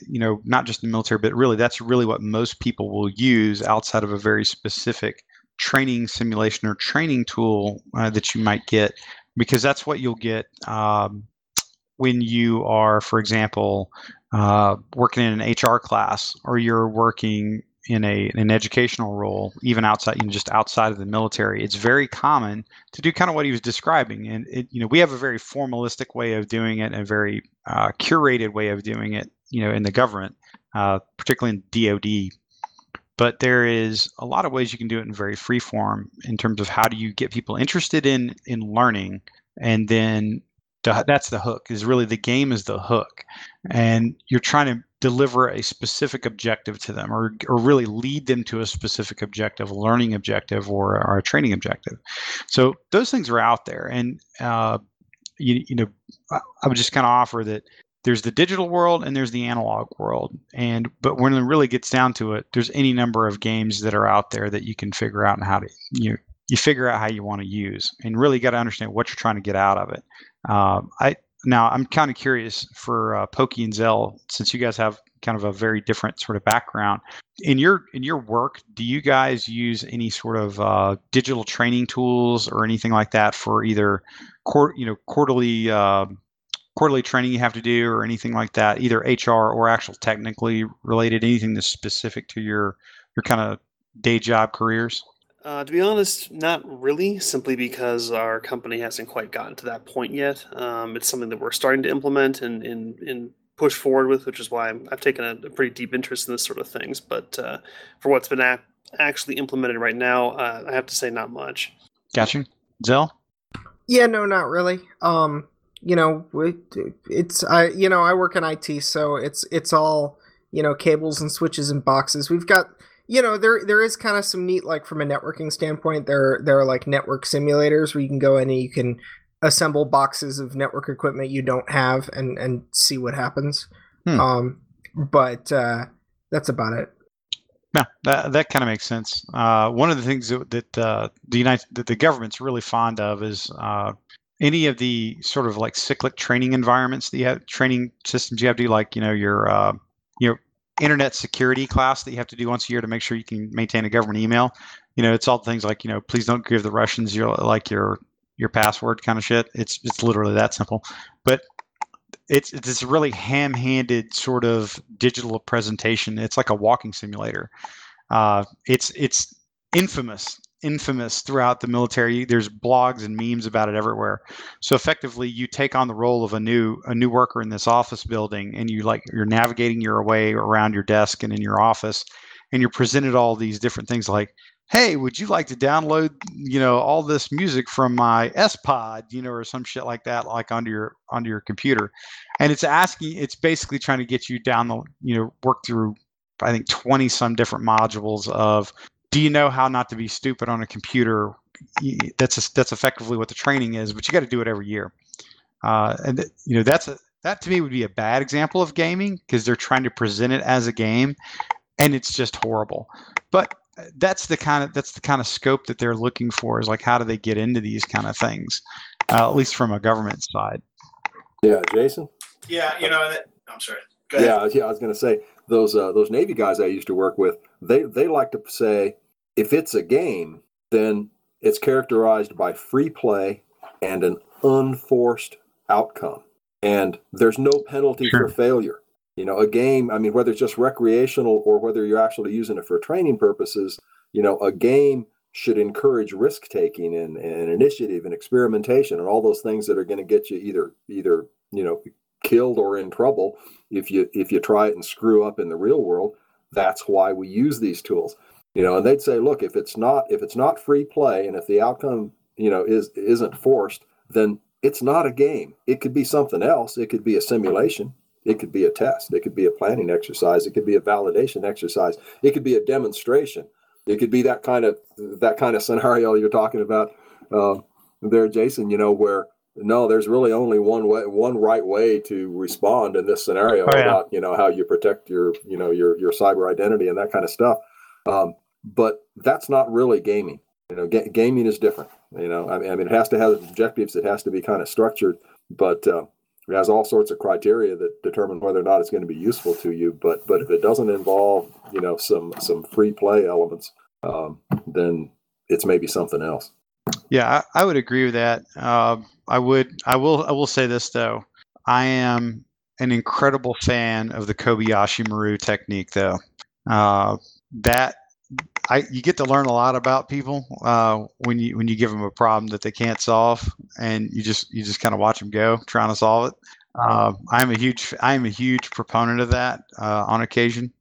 you know, not just in the military, but really that's really what most people will use outside of a very specific training simulation or training tool uh, that you might get, because that's what you'll get um, when you are, for example, uh, working in an H R class or you're working in a an educational role, even outside, you know, just outside of the military. It's very common to do kind of what he was describing. And, it, you know, we have a very formalistic way of doing it, and a very uh, curated way of doing it, you know, in the government, uh, particularly in D O D. But there is a lot of ways you can do it in very free form in terms of how do you get people interested in in learning. And then to, that's the hook, is really the game is the hook. And you're trying to deliver a specific objective to them, or or really lead them to a specific objective, a learning objective, or, or a training objective. So those things are out there. And, uh, you, you know, I would just kind of offer that there's the digital world and there's the analog world. And but when it really gets down to it, there's any number of games that are out there that you can figure out and how to you you figure out how you want to use, and really got to understand what you're trying to get out of it. Uh, I now I'm kind of curious for uh, Poke and Zell, since you guys have kind of a very different sort of background in your in your work. Do you guys use any sort of uh, digital training tools or anything like that for either court you know quarterly uh, quarterly training you have to do or anything like that, either H R or actual technically related, anything that's specific to your your kind of day job careers? Uh, to be honest, not really, simply because our company hasn't quite gotten to that point yet. Um, it's something that we're starting to implement and, and, and push forward with, which is why I'm, I've taken a, a pretty deep interest in this sort of things. But uh, for what's been a- actually implemented right now, uh, I have to say not much. Gotcha. Zell? Yeah, no, not really. Um, you know, it, it's I, you know, I work in I T, so it's it's all, you know, cables and switches and boxes. We've got... You know, there there is kind of some neat, like, from a networking standpoint, there there are, like, network simulators where you can go in and you can assemble boxes of network equipment you don't have and, and see what happens. Hmm. Um, but uh, that's about it. Yeah, that, that kind of makes sense. Uh, one of the things that, that uh, the United that the government's really fond of is uh, any of the sort of, like, cyclic training environments that you have, training systems you have to do, like, you know, your, uh, your internet security class that you have to do once a year to make sure you can maintain a government email. You know, it's all things like, you know, please don't give the Russians your, like your, your password kind of shit. It's, it's literally that simple, but it's, it's this really ham handed sort of digital presentation. It's like a walking simulator. Uh, it's, it's infamous, infamous throughout the military. There's blogs and memes about it everywhere. So effectively you take on the role of a new, a new worker in this office building, and you like, you're navigating your way around your desk and in your office, and you're presented all these different things like, hey, would you like to download, you know, all this music from my S pod, you know, or some shit like that, like onto your, onto your computer. And it's asking, it's basically trying to get you down the, you know, work through, I think twenty some different modules of, do you know how not to be stupid on a computer? That's a, that's effectively what the training is, but you got to do it every year. Uh, and th- you know that's a, that to me would be a bad example of gaming because they're trying to present it as a game, and it's just horrible. But that's the kind of that's the kind of scope that they're looking for, is like how do they get into these kind of things, uh, at least from a government side. Yeah, Jason. Yeah, you know. That, I'm sorry. Go ahead. Yeah, yeah. I was going to say those uh, those Navy guys I used to work with. They they like to say, if it's a game, then it's characterized by free play and an unforced outcome. And there's no penalty for failure. You know, a game, I mean, whether it's just recreational or whether you're actually using it for training purposes, you know, a game should encourage risk-taking and, and initiative and experimentation and all those things that are going to get you either, either, you know, killed or in trouble if you if you try it and screw up in the real world. That's why we use these tools. You know, and they'd say, look, if it's not if it's not free play, and if the outcome, you know, is isn't forced, then it's not a game. It could be something else. It could be a simulation. It could be a test. It could be a planning exercise. It could be a validation exercise. It could be a demonstration. It could be that kind of that kind of scenario you're talking about uh, there, Jason. You know, where no, there's really only one way, one right way to respond in this scenario. Oh, yeah. About, you know, how you protect your you know your your cyber identity and that kind of stuff. Um, But that's not really gaming. You know, ga- gaming is different. You know, I mean, I mean, it has to have objectives. It has to be kind of structured, but uh, it has all sorts of criteria that determine whether or not it's going to be useful to you. But but if it doesn't involve, you know, some some free play elements, um, then it's maybe something else. Yeah, I, I would agree with that. Uh, I would. I will. I will say this though. I am an incredible fan of the Kobayashi Maru technique, though. Uh, that. I, you get to learn a lot about people uh, when you when you give them a problem that they can't solve, and you just you just kind of watch them go trying to solve it. Uh, I'm a huge I'm a huge proponent of that uh, on occasion,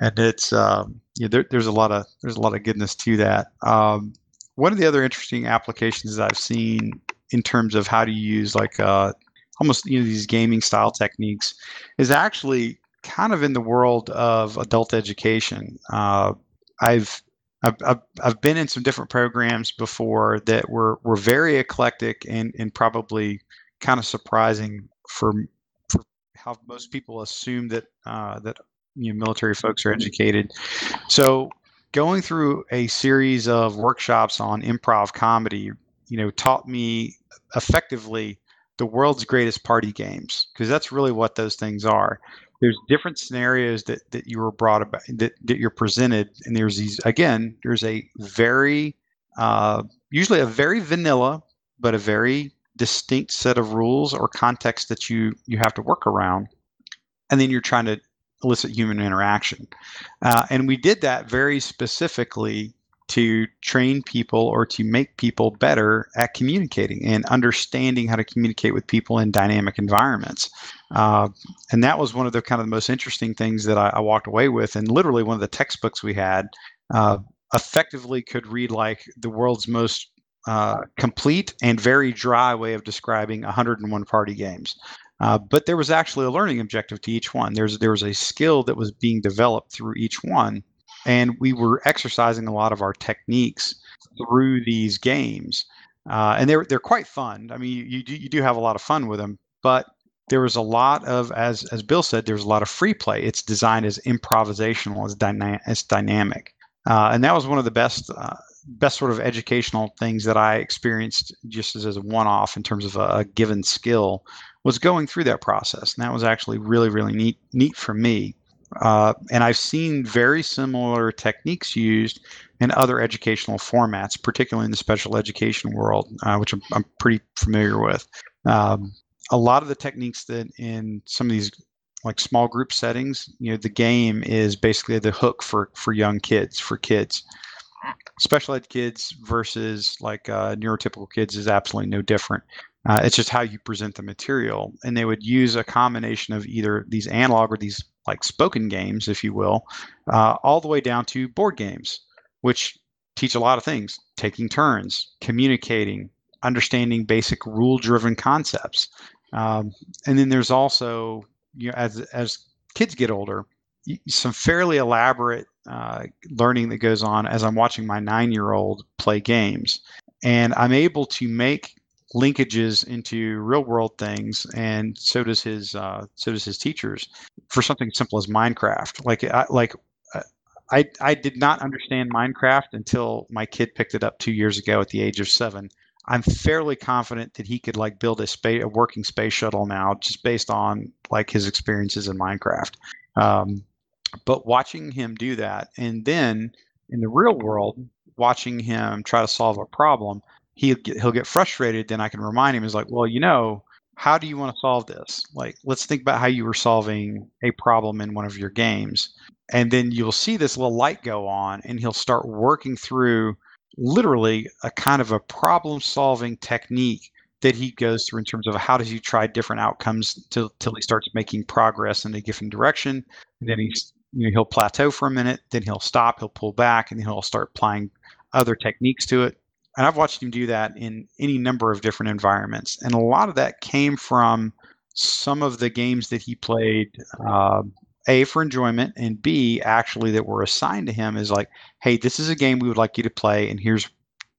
and it's uh, yeah, there, there's a lot of there's a lot of goodness to that. Um, one of the other interesting applications that I've seen in terms of how to use like uh, almost you know these gaming style techniques is actually kind of in the world of adult education. Uh, I've, I've I've been in some different programs before that were were very eclectic and and probably kind of surprising for, for how most people assume that uh, that you know, military folks are educated. So going through a series of workshops on improv comedy, you know, taught me effectively the world's greatest party games, because that's really what those things are. There's different scenarios that, that you were brought about, that, that you're presented. And there's these, again, there's a very, uh, usually a very vanilla, but a very distinct set of rules or context that you, you have to work around. And then you're trying to elicit human interaction. Uh, and we did that very specifically to train people or to make people better at communicating and understanding how to communicate with people in dynamic environments. Uh, and that was one of the kind of the most interesting things that I, I walked away with. And literally one of the textbooks we had uh, effectively could read like the world's most uh, complete and very dry way of describing one hundred and one party games. Uh, but there was actually a learning objective to each one. There's, there was a skill that was being developed through each one. And we were exercising a lot of our techniques through these games, uh, and they're they're quite fun. I mean, you, you you do have a lot of fun with them, but there was a lot of, as as Bill said, there's a lot of free play. It's designed as improvisational, as dyna- as dynamic, uh, and that was one of the best uh, best sort of educational things that I experienced, just as, as a one off in terms of a, a given skill, was going through that process, and that was actually really really neat neat for me. Uh, and I've seen very similar techniques used in other educational formats, particularly in the special education world, uh, which I'm, I'm pretty familiar with. Um, a lot of the techniques that in some of these like small group settings, you know, the game is basically the hook for, for young kids, for kids. Special ed kids versus like uh, neurotypical kids is absolutely no different. Uh, it's just how you present the material. And they would use a combination of either these analog or these like spoken games, if you will, uh, all the way down to board games, which teach a lot of things: taking turns, communicating, understanding basic rule-driven concepts. Um, and then there's also, you know, as as kids get older, some fairly elaborate uh, learning that goes on. As I'm watching my nine-year-old play games, and I'm able to make linkages into real world things, and so does his uh, so does his teachers, for something simple as Minecraft. Like I, like I I did not understand Minecraft until my kid picked it up two years ago at the age of seven. I'm fairly confident that he could like build a space a working space shuttle now, just based on like his experiences in Minecraft. Um, but watching him do that, and then in the real world, watching him try to solve a problem. He'll get, he'll get frustrated. Then I can remind him, is like, well, you know, how do you want to solve this? Like, let's think about how you were solving a problem in one of your games. And then you'll see this little light go on, and he'll start working through literally a kind of a problem solving technique that he goes through in terms of how does he try different outcomes till, till he starts making progress in a given direction. And then he's, you know, he'll plateau for a minute, then he'll stop, he'll pull back, and then he'll start applying other techniques to it. And I've watched him do that in any number of different environments. And a lot of that came from some of the games that he played, uh, A, for enjoyment, and B, actually, that were assigned to him is like, hey, this is a game we would like you to play, and here's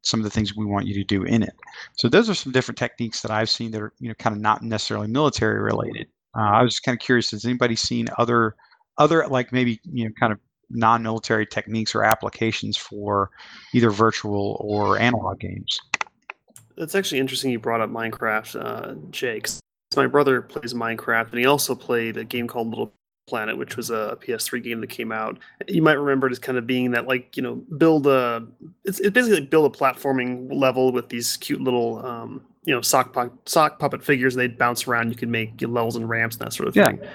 some of the things we want you to do in it. So those are some different techniques that I've seen that are, you know, kind of not necessarily military related. Uh, I was just kind of curious, has anybody seen other, other like maybe, you know, kind of non-military techniques or applications for either virtual or analog games? That's actually interesting you brought up Minecraft, uh, Jake. My brother plays Minecraft, and he also played a game called Little Planet, which was a P S three game that came out. You might remember it as kind of being that, like, you know, build a... It's, it's basically like build a platforming level with these cute little... Um, you know, sock, po- sock puppet figures, and they'd bounce around. You could make you know, levels and ramps and that sort of thing. Yeah.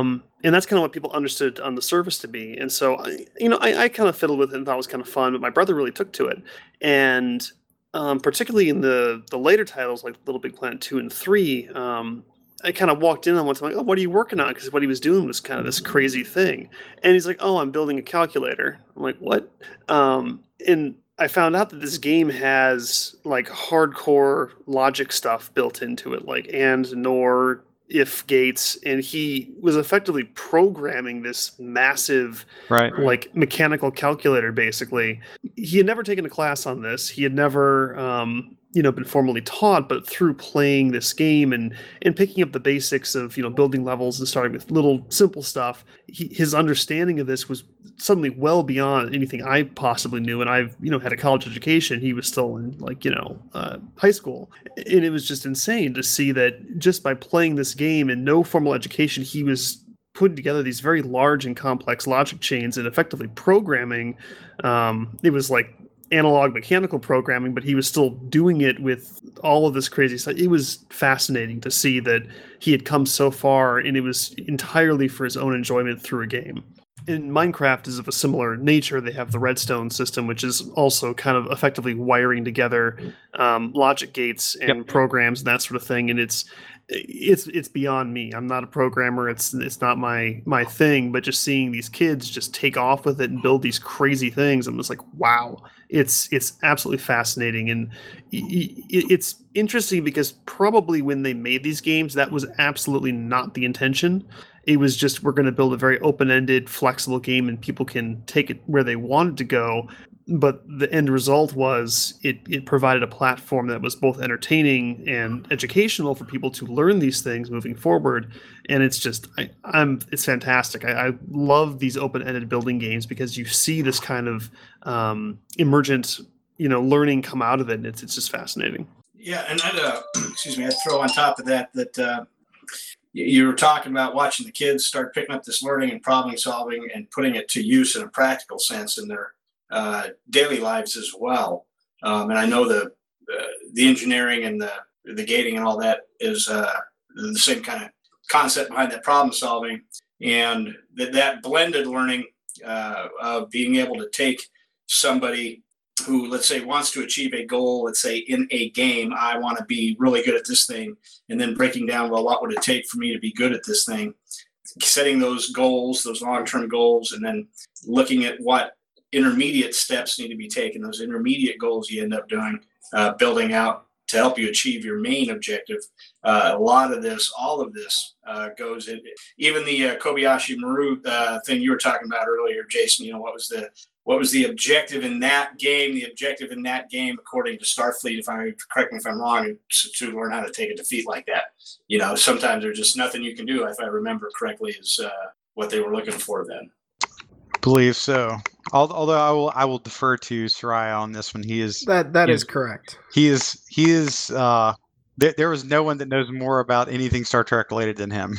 Um, and that's kind of what people understood on the surface to be. And so, I, you know, I, I kind of fiddled with it and thought it was kind of fun, but my brother really took to it. And um, particularly in the the later titles, like Little Big Planet two and three, um, I kind of walked in on one time, like, oh, what are you working on? Because what he was doing was kind of this crazy thing. And he's like, oh, I'm building a calculator. I'm like, what? Um, and I found out that this game has like hardcore logic stuff built into it, like and, nor, if Gates, and he was effectively programming this massive, right, like mechanical calculator. Basically, he had never taken a class on this. He had never, um, you know, been formally taught, but through playing this game and and picking up the basics of, you know, building levels and starting with little simple stuff, he, his understanding of this was suddenly well beyond anything I possibly knew. And I've, you know, had a college education. He was still in, like, you know, uh, high school, and it was just insane to see that just by playing this game and no formal education, he was putting together these very large and complex logic chains and effectively programming. Um, it was like analog mechanical programming, but he was still doing it with all of this crazy stuff. It was fascinating to see that he had come so far, and it was entirely for his own enjoyment through a game. And Minecraft is of a similar nature. They have the redstone system, which is also kind of effectively wiring together um, logic gates and yep. programs and that sort of thing. And it's it's it's beyond me. I'm not a programmer. It's it's not my my thing. But just seeing these kids just take off with it and build these crazy things, I'm just like, wow. It's it's absolutely fascinating, and it's interesting because probably when they made these games, that was absolutely not the intention. It was just, we're going to build a very open-ended, flexible game, and people can take it where they wanted to go. But the end result was it, it provided a platform that was both entertaining and educational for people to learn these things moving forward. And it's just, I, I'm it's fantastic. I, I love these open-ended building games because you see this kind of um, emergent, you know, learning come out of it. And it's it's just fascinating. Yeah, and I'd uh, excuse me, I'd throw on top of that that. Uh... You were talking about watching the kids start picking up this learning and problem solving and putting it to use in a practical sense in their uh, daily lives as well. Um, and I know the uh, the engineering and the the gating and all that is uh, the same kind of concept behind that problem solving, and that that blended learning uh, of being able to take somebody who, let's say, wants to achieve a goal, let's say in a game, I want to be really good at this thing, and then breaking down, well, what would it take for me to be good at this thing? Setting those goals, those long-term goals, and then looking at what intermediate steps need to be taken. Those intermediate goals you end up doing, uh, building out to help you achieve your main objective. Uh, a lot of this, all of this uh, goes in. Even the uh, Kobayashi Maru uh, thing you were talking about earlier, Jason, you know, what was the... What was the objective in that game? The objective in that game, according to Starfleet, if I correct me if I'm wrong, to learn how to take a defeat like that. You know, sometimes there's just nothing you can do, if I remember correctly, is uh, what they were looking for then. Believe so. Although I will, I will defer to Soraya on this one. He is that that is, is correct. He is he is. Uh, there, there was no one that knows more about anything Star Trek related than him.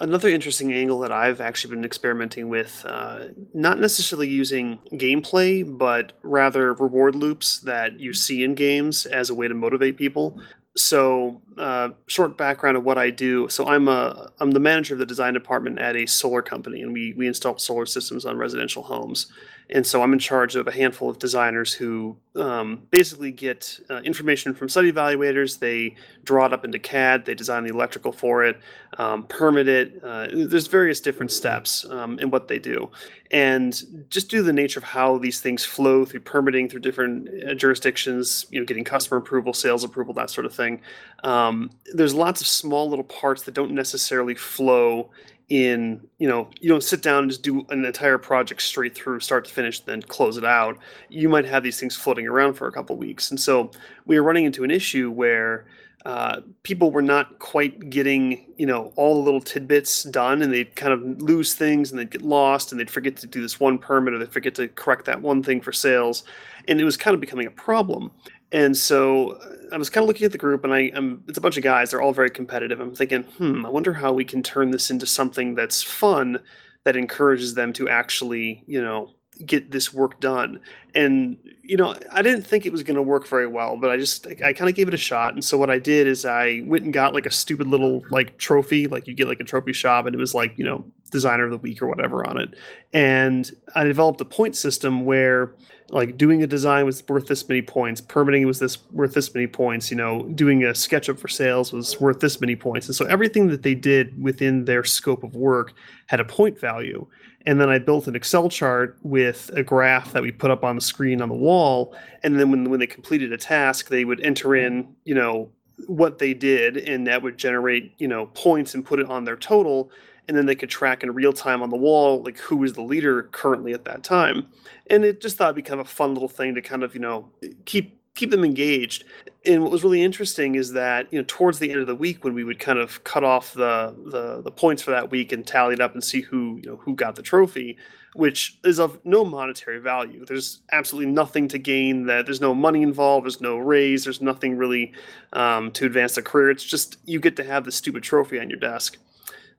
Another interesting angle that I've actually been experimenting with, uh, not necessarily using gameplay, but rather reward loops that you see in games as a way to motivate people. So, uh, short background of what I do. So I'm a I'm the manager of the design department at a solar company, and we we install solar systems on residential homes. And so I'm in charge of a handful of designers who um, basically get uh, information from site evaluators. They draw it up into C A D. They design the electrical for it, um, permit it. Uh, there's various different steps um, in what they do. And just due to the nature of how these things flow through permitting, through different uh, jurisdictions, you know, getting customer approval, sales approval, that sort of thing, um, there's lots of small little parts that don't necessarily flow in, you know, you don't sit down and just do an entire project straight through start to finish, then close it out. You might have these things floating around for a couple of weeks. And so we were running into an issue where uh, people were not quite getting, you know, all the little tidbits done, and they'd kind of lose things, and they'd get lost, and they'd forget to do this one permit, or they'd forget to correct that one thing for sales. And it was kind of becoming a problem. And so I was kind of looking at the group, and I, I'm, it's a bunch of guys. They're all very competitive. I'm thinking, hmm, I wonder how we can turn this into something that's fun, that encourages them to actually, you know, get this work done. And, you know, I didn't think it was going to work very well, but I just, I, I kind of gave it a shot. And so what I did is I went and got like a stupid little like trophy, like you get like a trophy shop, and it was like, you know, designer of the week or whatever on it. And I developed a point system where like doing a design was worth this many points, permitting was this worth this many points, you know, doing a SketchUp for sales was worth this many points. And so everything that they did within their scope of work had a point value. And then I built an Excel chart with a graph that we put up on the screen on the wall. And then when, when they completed a task, they would enter in, you know, what they did, and that would generate, you know, points and put it on their total. And then they could track in real time on the wall, like, who is the leader currently at that time. And it just thought it'd be kind of a fun little thing to kind of, you know, keep keep them engaged. And what was really interesting is that, you know, towards the end of the week when we would kind of cut off the the, the points for that week and tally it up and see who, you know, who got the trophy, which is of no monetary value. There's absolutely nothing to gain. That there's no money involved. There's no raise. There's nothing really um, to advance the career. It's just you get to have this stupid trophy on your desk.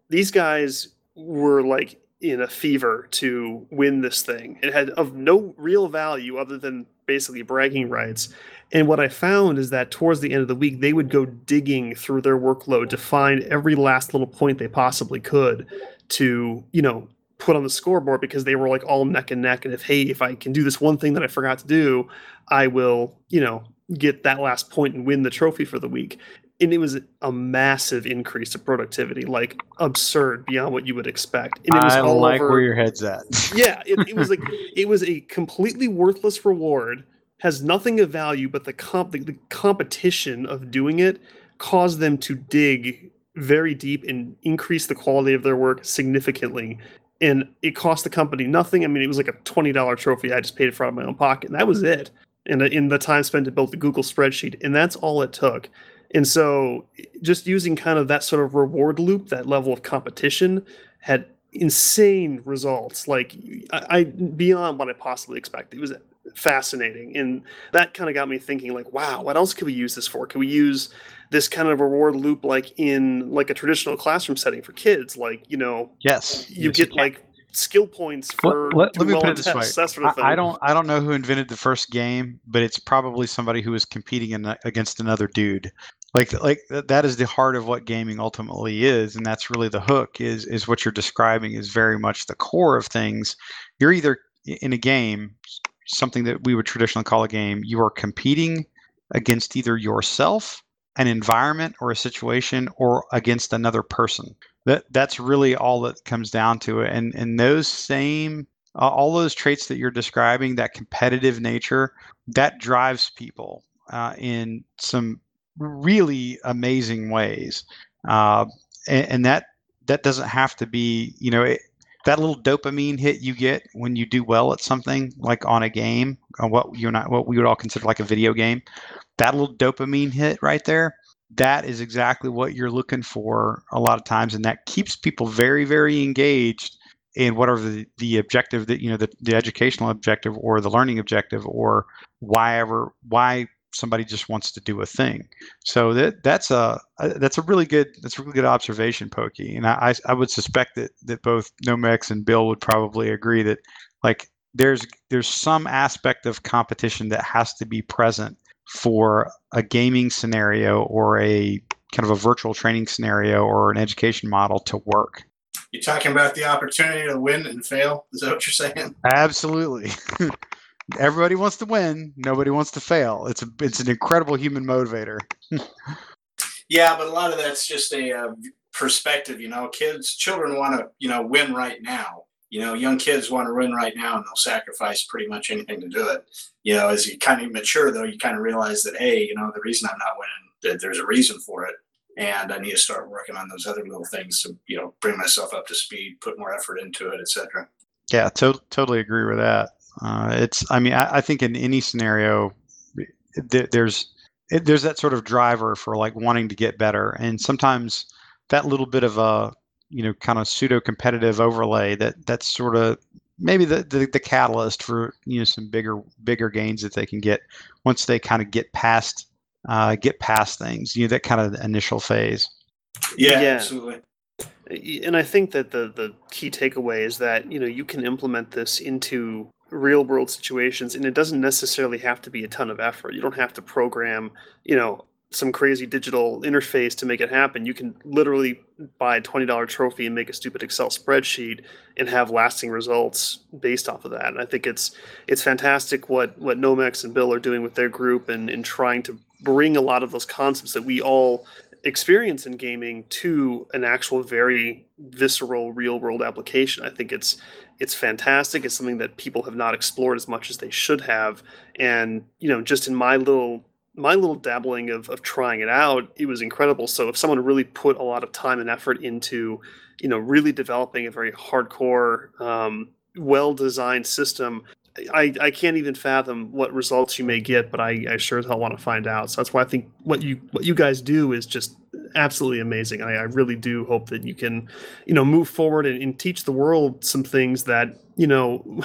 These guys were like in a fever to win this thing. It had of no real value other than basically bragging rights. And what I found is that towards the end of the week, they would go digging through their workload to find every last little point they possibly could to, you know, put on the scoreboard, because they were like all neck and neck. And if, hey, if I can do this one thing that I forgot to do, I will, you know, get that last point and win the trophy for the week. And it was a massive increase of productivity, like absurd beyond what you would expect. And it was I all like over, where your head's at. Yeah, it, it was like it was a completely worthless reward, has nothing of value, but the comp the, the competition of doing it caused them to dig very deep and increase the quality of their work significantly. And it cost the company nothing. I mean, it was like a twenty dollars trophy. I just paid for it out of my own pocket, and that was it. And in the time spent to build the Google spreadsheet, and that's all it took. And so just using kind of that sort of reward loop, that level of competition, had insane results, like I, I beyond what I possibly expected. It was fascinating. And that kind of got me thinking, like, wow, what else could we use this for? Can we use this kind of reward loop like in like a traditional classroom setting for kids? Like, you know, yes, you yes, get you like skill points for well, let, let me put it this way. That sort of thing. I, I don't I don't know who invented the first game, but it's probably somebody who was competing in, against another dude. Like like that is the heart of what gaming ultimately is, and that's really the hook. Is is what you're describing is very much the core of things. You're either in a game, something that we would traditionally call a game, you are competing against either yourself, an environment, or a situation, or against another person. That that's really all that comes down to it. And and those same uh, all those traits that you're describing, that competitive nature, that drives people uh, in some really amazing ways, uh, and, and that that doesn't have to be, you know, it, that little dopamine hit you get when you do well at something, like on a game, or what you're not, what we would all consider like a video game. That little dopamine hit right there, that is exactly what you're looking for a lot of times, and that keeps people very, very engaged in whatever the, the objective that, you know, the, the educational objective or the learning objective or why ever why. Somebody just wants to do a thing. So that that's a that's a really good that's a really good observation, Pokey. And I I would suspect that that both Nomex and Bill would probably agree that like there's there's some aspect of competition that has to be present for a gaming scenario or a kind of a virtual training scenario or an education model to work. You're talking about the opportunity to win and fail? Is that what you're saying? Absolutely. Everybody wants to win. Nobody wants to fail. It's a, it's an incredible human motivator. Yeah, but a lot of that's just a uh, perspective, you know. Kids, children want to, you know, win right now. You know, young kids want to win right now, and they'll sacrifice pretty much anything to do it. You know, as you kind of mature, though, you kind of realize that, hey, you know, the reason I'm not winning, there's a reason for it, and I need to start working on those other little things to, you know, bring myself up to speed, put more effort into it, et cetera. Yeah, to- totally agree with that. Uh, it's, I mean, I, I think in any scenario, th- there's there's that sort of driver for like wanting to get better. And sometimes that little bit of a, you know, kind of pseudo competitive overlay, that that's sort of maybe the, the, the catalyst for, you know, some bigger, bigger gains that they can get once they kind of get past, uh, get past things, you know, that kind of initial phase. Yeah, yeah. Absolutely. And I think that the, the key takeaway is that, you know, you can implement this into real world situations, and it doesn't necessarily have to be a ton of effort. You don't have to program, you know, some crazy digital interface to make it happen. You can literally buy a twenty dollars trophy and make a stupid Excel spreadsheet and have lasting results based off of that. And I think it's it's fantastic what what Nomex and Bill are doing with their group and, and trying to bring a lot of those concepts that we all experience in gaming to an actual very visceral real world application. I think it's it's fantastic. It's something that people have not explored as much as they should have. And, you know, just in my little my little dabbling of of trying it out, it was incredible. So if someone really put a lot of time and effort into, you know, really developing a very hardcore, um, well-designed system, I, I can't even fathom what results you may get, but I, I sure as hell want to find out. So that's why I think what you what you guys do is just absolutely amazing. I, I really do hope that you can, you know, move forward and, and teach the world some things that, you know,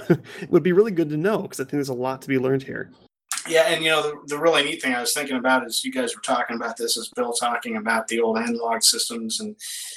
would be really good to know, because I think there's a lot to be learned here. Yeah, and, you know, the, the really neat thing I was thinking about is you guys were talking about this, is Bill talking about the old analog systems and,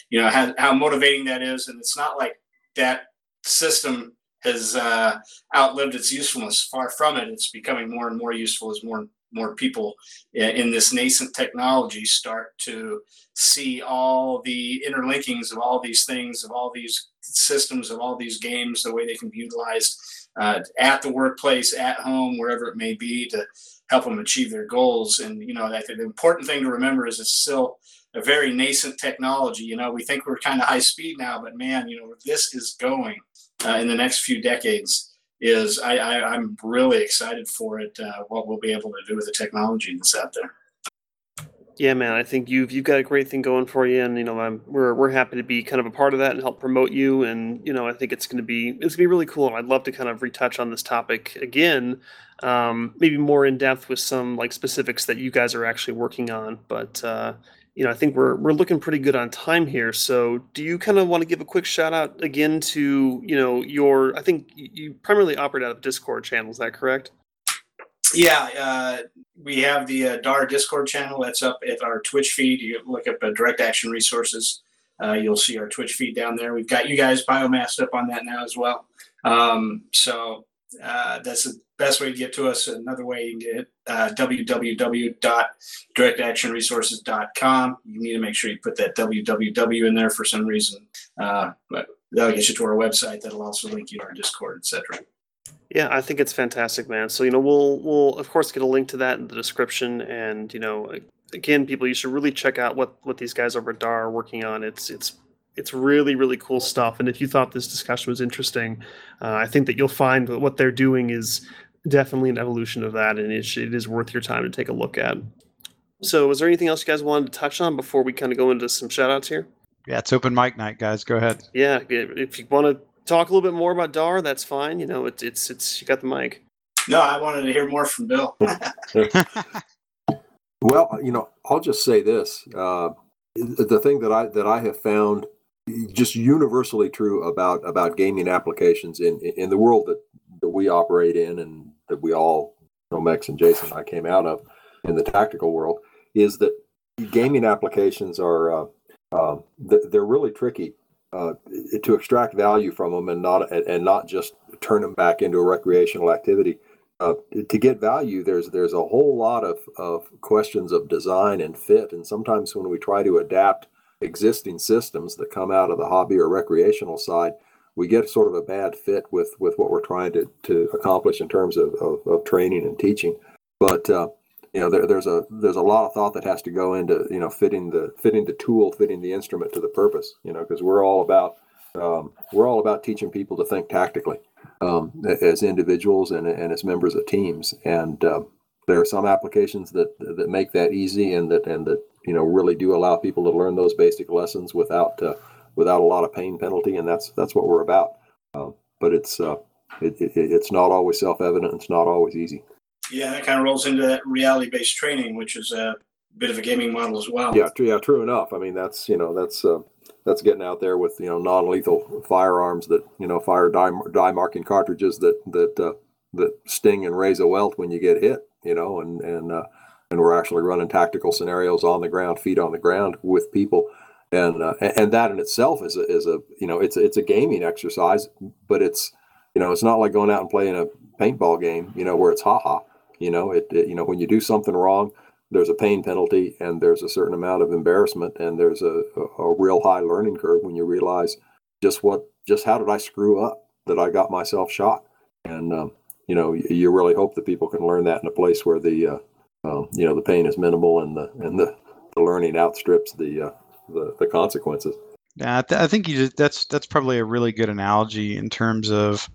you know, how, how motivating that is. And it's not like that system has uh, outlived its usefulness. Far from it. It's becoming more and more useful as more and more people in this nascent technology start to see all the interlinkings of all these things, of all these systems, of all these games, the way they can be utilized uh, at the workplace, at home, wherever it may be, to help them achieve their goals. And, you know, I think the important thing to remember is it's still a very nascent technology. You know, we think we're kind of high speed now, but man, you know, this is going. Uh, in the next few decades is I, I, I'm really excited for it, uh, what we'll be able to do with the technology that's out there. Yeah, man, I think you've you've got a great thing going for you, and you know, I'm, we're we're happy to be kind of a part of that and help promote you. And you know, I think it's going to be it's going to be really cool. And I'd love to kind of retouch on this topic again, um, maybe more in depth with some like specifics that you guys are actually working on. But uh, you know, I think we're we're looking pretty good on time here. So, do you kind of want to give a quick shout out again to you know your? I think you primarily operate out of Discord channel. Is that correct? Yeah, uh, we have the uh, D A R Discord channel that's up at our Twitch feed. You look up uh, Direct Action Resources. Uh, you'll see our Twitch feed down there. We've got you guys biomassed up on that now as well. Um, so uh, that's the best way to get to us. Another way you can get it, uh, w w w dot direct action resources dot com. You need to make sure you put that w w w in there for some reason. Uh, but that'll get you to our website. That'll also link you to our Discord, et cetera. Yeah, I think it's fantastic, man. So, you know, we'll, we'll of course, get a link to that in the description. And, you know, again, people, you should really check out what, what these guys over at D A R are working on. It's it's it's really, really cool stuff. And if you thought this discussion was interesting, uh, I think that you'll find that what they're doing is definitely an evolution of that. And it, it is worth your time to take a look at. So is there anything else you guys wanted to touch on before we kind of go into some shout outs here? Yeah, it's open mic night, guys. Go ahead. Yeah, if you want to talk a little bit more about D A R, that's fine. You know, it's it's it's you got the mic. No, I wanted to hear more from Bill. Well, you know, I'll just say this: uh, the thing that I that I have found just universally true about about gaming applications in in the world that, that we operate in, and that we all, Nomex and Jason, and I came out of in the tactical world, is that gaming applications are uh, uh, they're really tricky. Uh, to extract value from them and not and not just turn them back into a recreational activity. Uh, to get value, there's there's a whole lot of, of questions of design and fit. And sometimes when we try to adapt existing systems that come out of the hobby or recreational side, we get sort of a bad fit with, with what we're trying to, to accomplish in terms of, of, of training and teaching. But uh, you know, there, there's a there's a lot of thought that has to go into, you know, fitting the fitting the tool, fitting the instrument to the purpose. You know, because we're all about um, we're all about teaching people to think tactically um, as individuals and and as members of teams. And uh, there are some applications that that make that easy and that and that you know really do allow people to learn those basic lessons without uh, without a lot of pain penalty. And that's that's what we're about. Uh, but it's uh, it, it, it's not always self-evident. It's not always easy. Yeah, that kind of rolls into that reality-based training, which is a bit of a gaming model as well. Yeah, yeah, true enough. I mean, that's you know, that's uh, that's getting out there with you know non-lethal firearms that you know fire dye, dye marking cartridges that that uh, that sting and raise a welt when you get hit. You know, and and uh, and we're actually running tactical scenarios on the ground, feet on the ground with people, and uh, and that in itself is a, is a you know it's it's a gaming exercise, but it's you know it's not like going out and playing a paintball game. You know, where it's ha ha. You know, it, it. You know, when you do something wrong, there's a pain penalty, and there's a certain amount of embarrassment, and there's a, a, a real high learning curve when you realize just what, just how did I screw up that I got myself shot, and um, you know, you, you really hope that people can learn that in a place where the, uh, um, you know, the pain is minimal and the and the, the learning outstrips the, uh, the the consequences. Yeah, I, th- I think you just, that's that's probably a really good analogy in terms of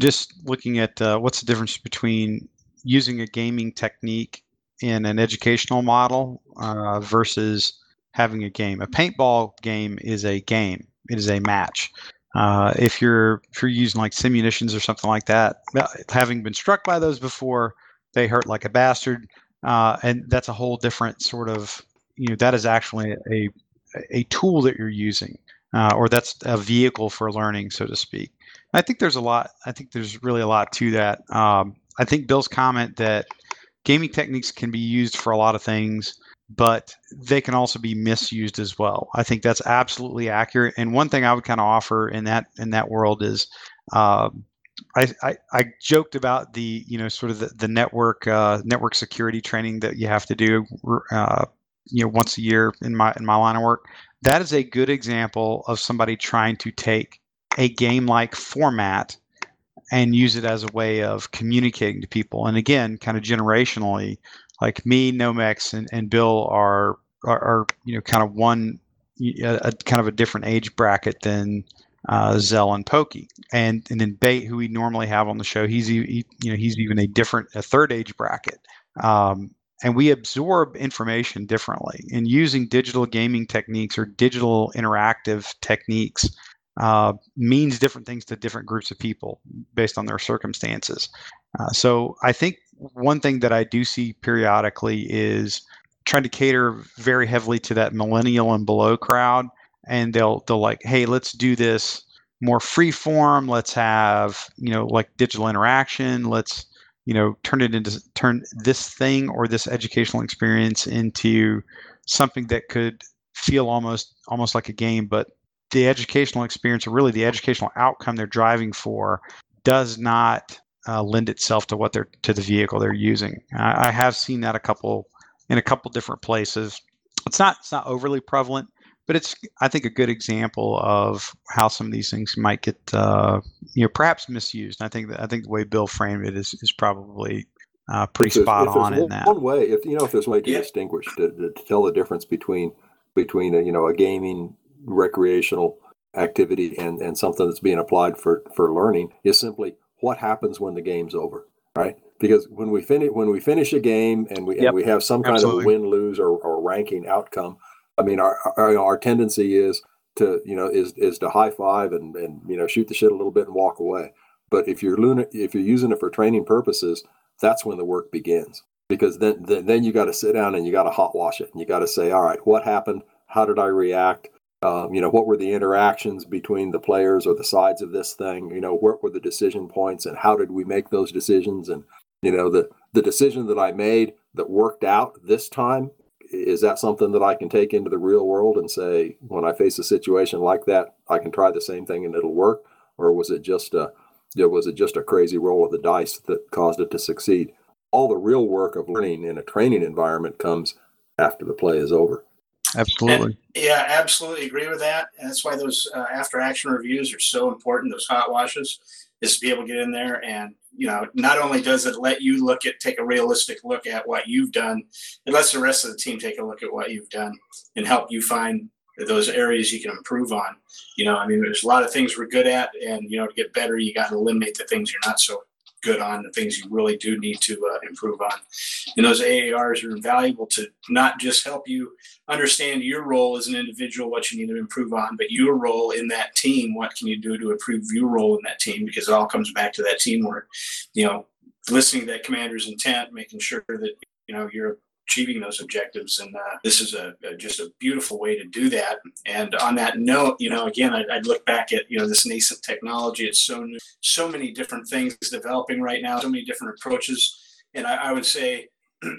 just looking at uh, what's the difference between using a gaming technique in an educational model uh, versus having a game. A paintball game is a game. It is a match. Uh, if you're if you're using like simunitions or something like that, having been struck by those before, they hurt like a bastard. Uh, and that's a whole different sort of, you know, that is actually a a tool that you're using, uh, or that's a vehicle for learning, so to speak. I think there's a lot. I think there's really a lot to that. Um, I think Bill's comment that gaming techniques can be used for a lot of things, but they can also be misused as well. I think that's absolutely accurate. And one thing I would kind of offer in that in that world is, uh, I, I I joked about the you know sort of the, the network uh, network security training that you have to do uh, you know once a year in my in my line of work. That is a good example of somebody trying to take a game-like format and use it as a way of communicating to people. And again, kind of generationally, like me, Nomex, and, and Bill are, are, are, you know, kind of one, a, a kind of a different age bracket than uh, Zell and Pokey. And and then Bate, who we normally have on the show, he's, he, you know, he's even a different, a third age bracket. Um, and we absorb information differently. And using digital gaming techniques or digital interactive techniques Uh, means different things to different groups of people based on their circumstances. Uh, so I think one thing that I do see periodically is trying to cater very heavily to that millennial and below crowd, and they'll they'll like, hey, let's do this more free form. Let's have you know like digital interaction. Let's you know turn it into turn this thing or this educational experience into something that could feel almost almost like a game, but the educational experience, or really the educational outcome they're driving for, does not uh, lend itself to what they're to the vehicle they're using. I, I have seen that a couple in a couple different places. It's not it's not overly prevalent, but it's I think a good example of how some of these things might get uh, you know perhaps misused. And I think that, I think the way Bill framed it is is probably uh, pretty there's, spot on in one, that. One way, if you know, if there's a way to yeah. distinguish to, to, to tell the difference between between a, you know a gaming recreational activity and, and something that's being applied for, for learning is simply what happens when the game's over, right? Because when we finish when we finish a game and we yep. and we have some kind Absolutely. of win lose or, or ranking outcome, I mean our, our our tendency is to you know is is to high five and, and you know shoot the shit a little bit and walk away. But if you're luna, if you're using it for training purposes, that's when the work begins. Because then then, then you got to sit down and you got to hot wash it and you got to say, all right, what happened? How did I react? Um, you know, what were the interactions between the players or the sides of this thing? You know, what were the decision points and how did we make those decisions? And, you know, the, the decision that I made that worked out this time, is that something that I can take into the real world and say, when I face a situation like that, I can try the same thing and it'll work? Or was it just a, you know, was it just a crazy roll of the dice that caused it to succeed? All the real work of learning in a training environment comes after the play is over. Absolutely. And, yeah, absolutely agree with that. And that's why those uh, after action reviews are so important. Those hot washes is to be able to get in there. And, you know, not only does it let you look at, take a realistic look at what you've done, it lets the rest of the team take a look at what you've done and help you find those areas you can improve on. You know, I mean, there's a lot of things we're good at and, you know, to get better, you got to eliminate the things you're not so good on, the things you really do need to uh, improve on. And those A A Rs are invaluable to not just help you understand your role as an individual, what you need to improve on, but your role in that team. What can you do to improve your role in that team? Because it all comes back to that teamwork, you know, listening to that commander's intent, making sure that, you know, you're achieving those objectives. And uh, this is a, a just a beautiful way to do that. And on that note, you know, again, I'd, I'd look back at, you know, this nascent technology. It's so new, so many different things developing right now, so many different approaches. And I, I would say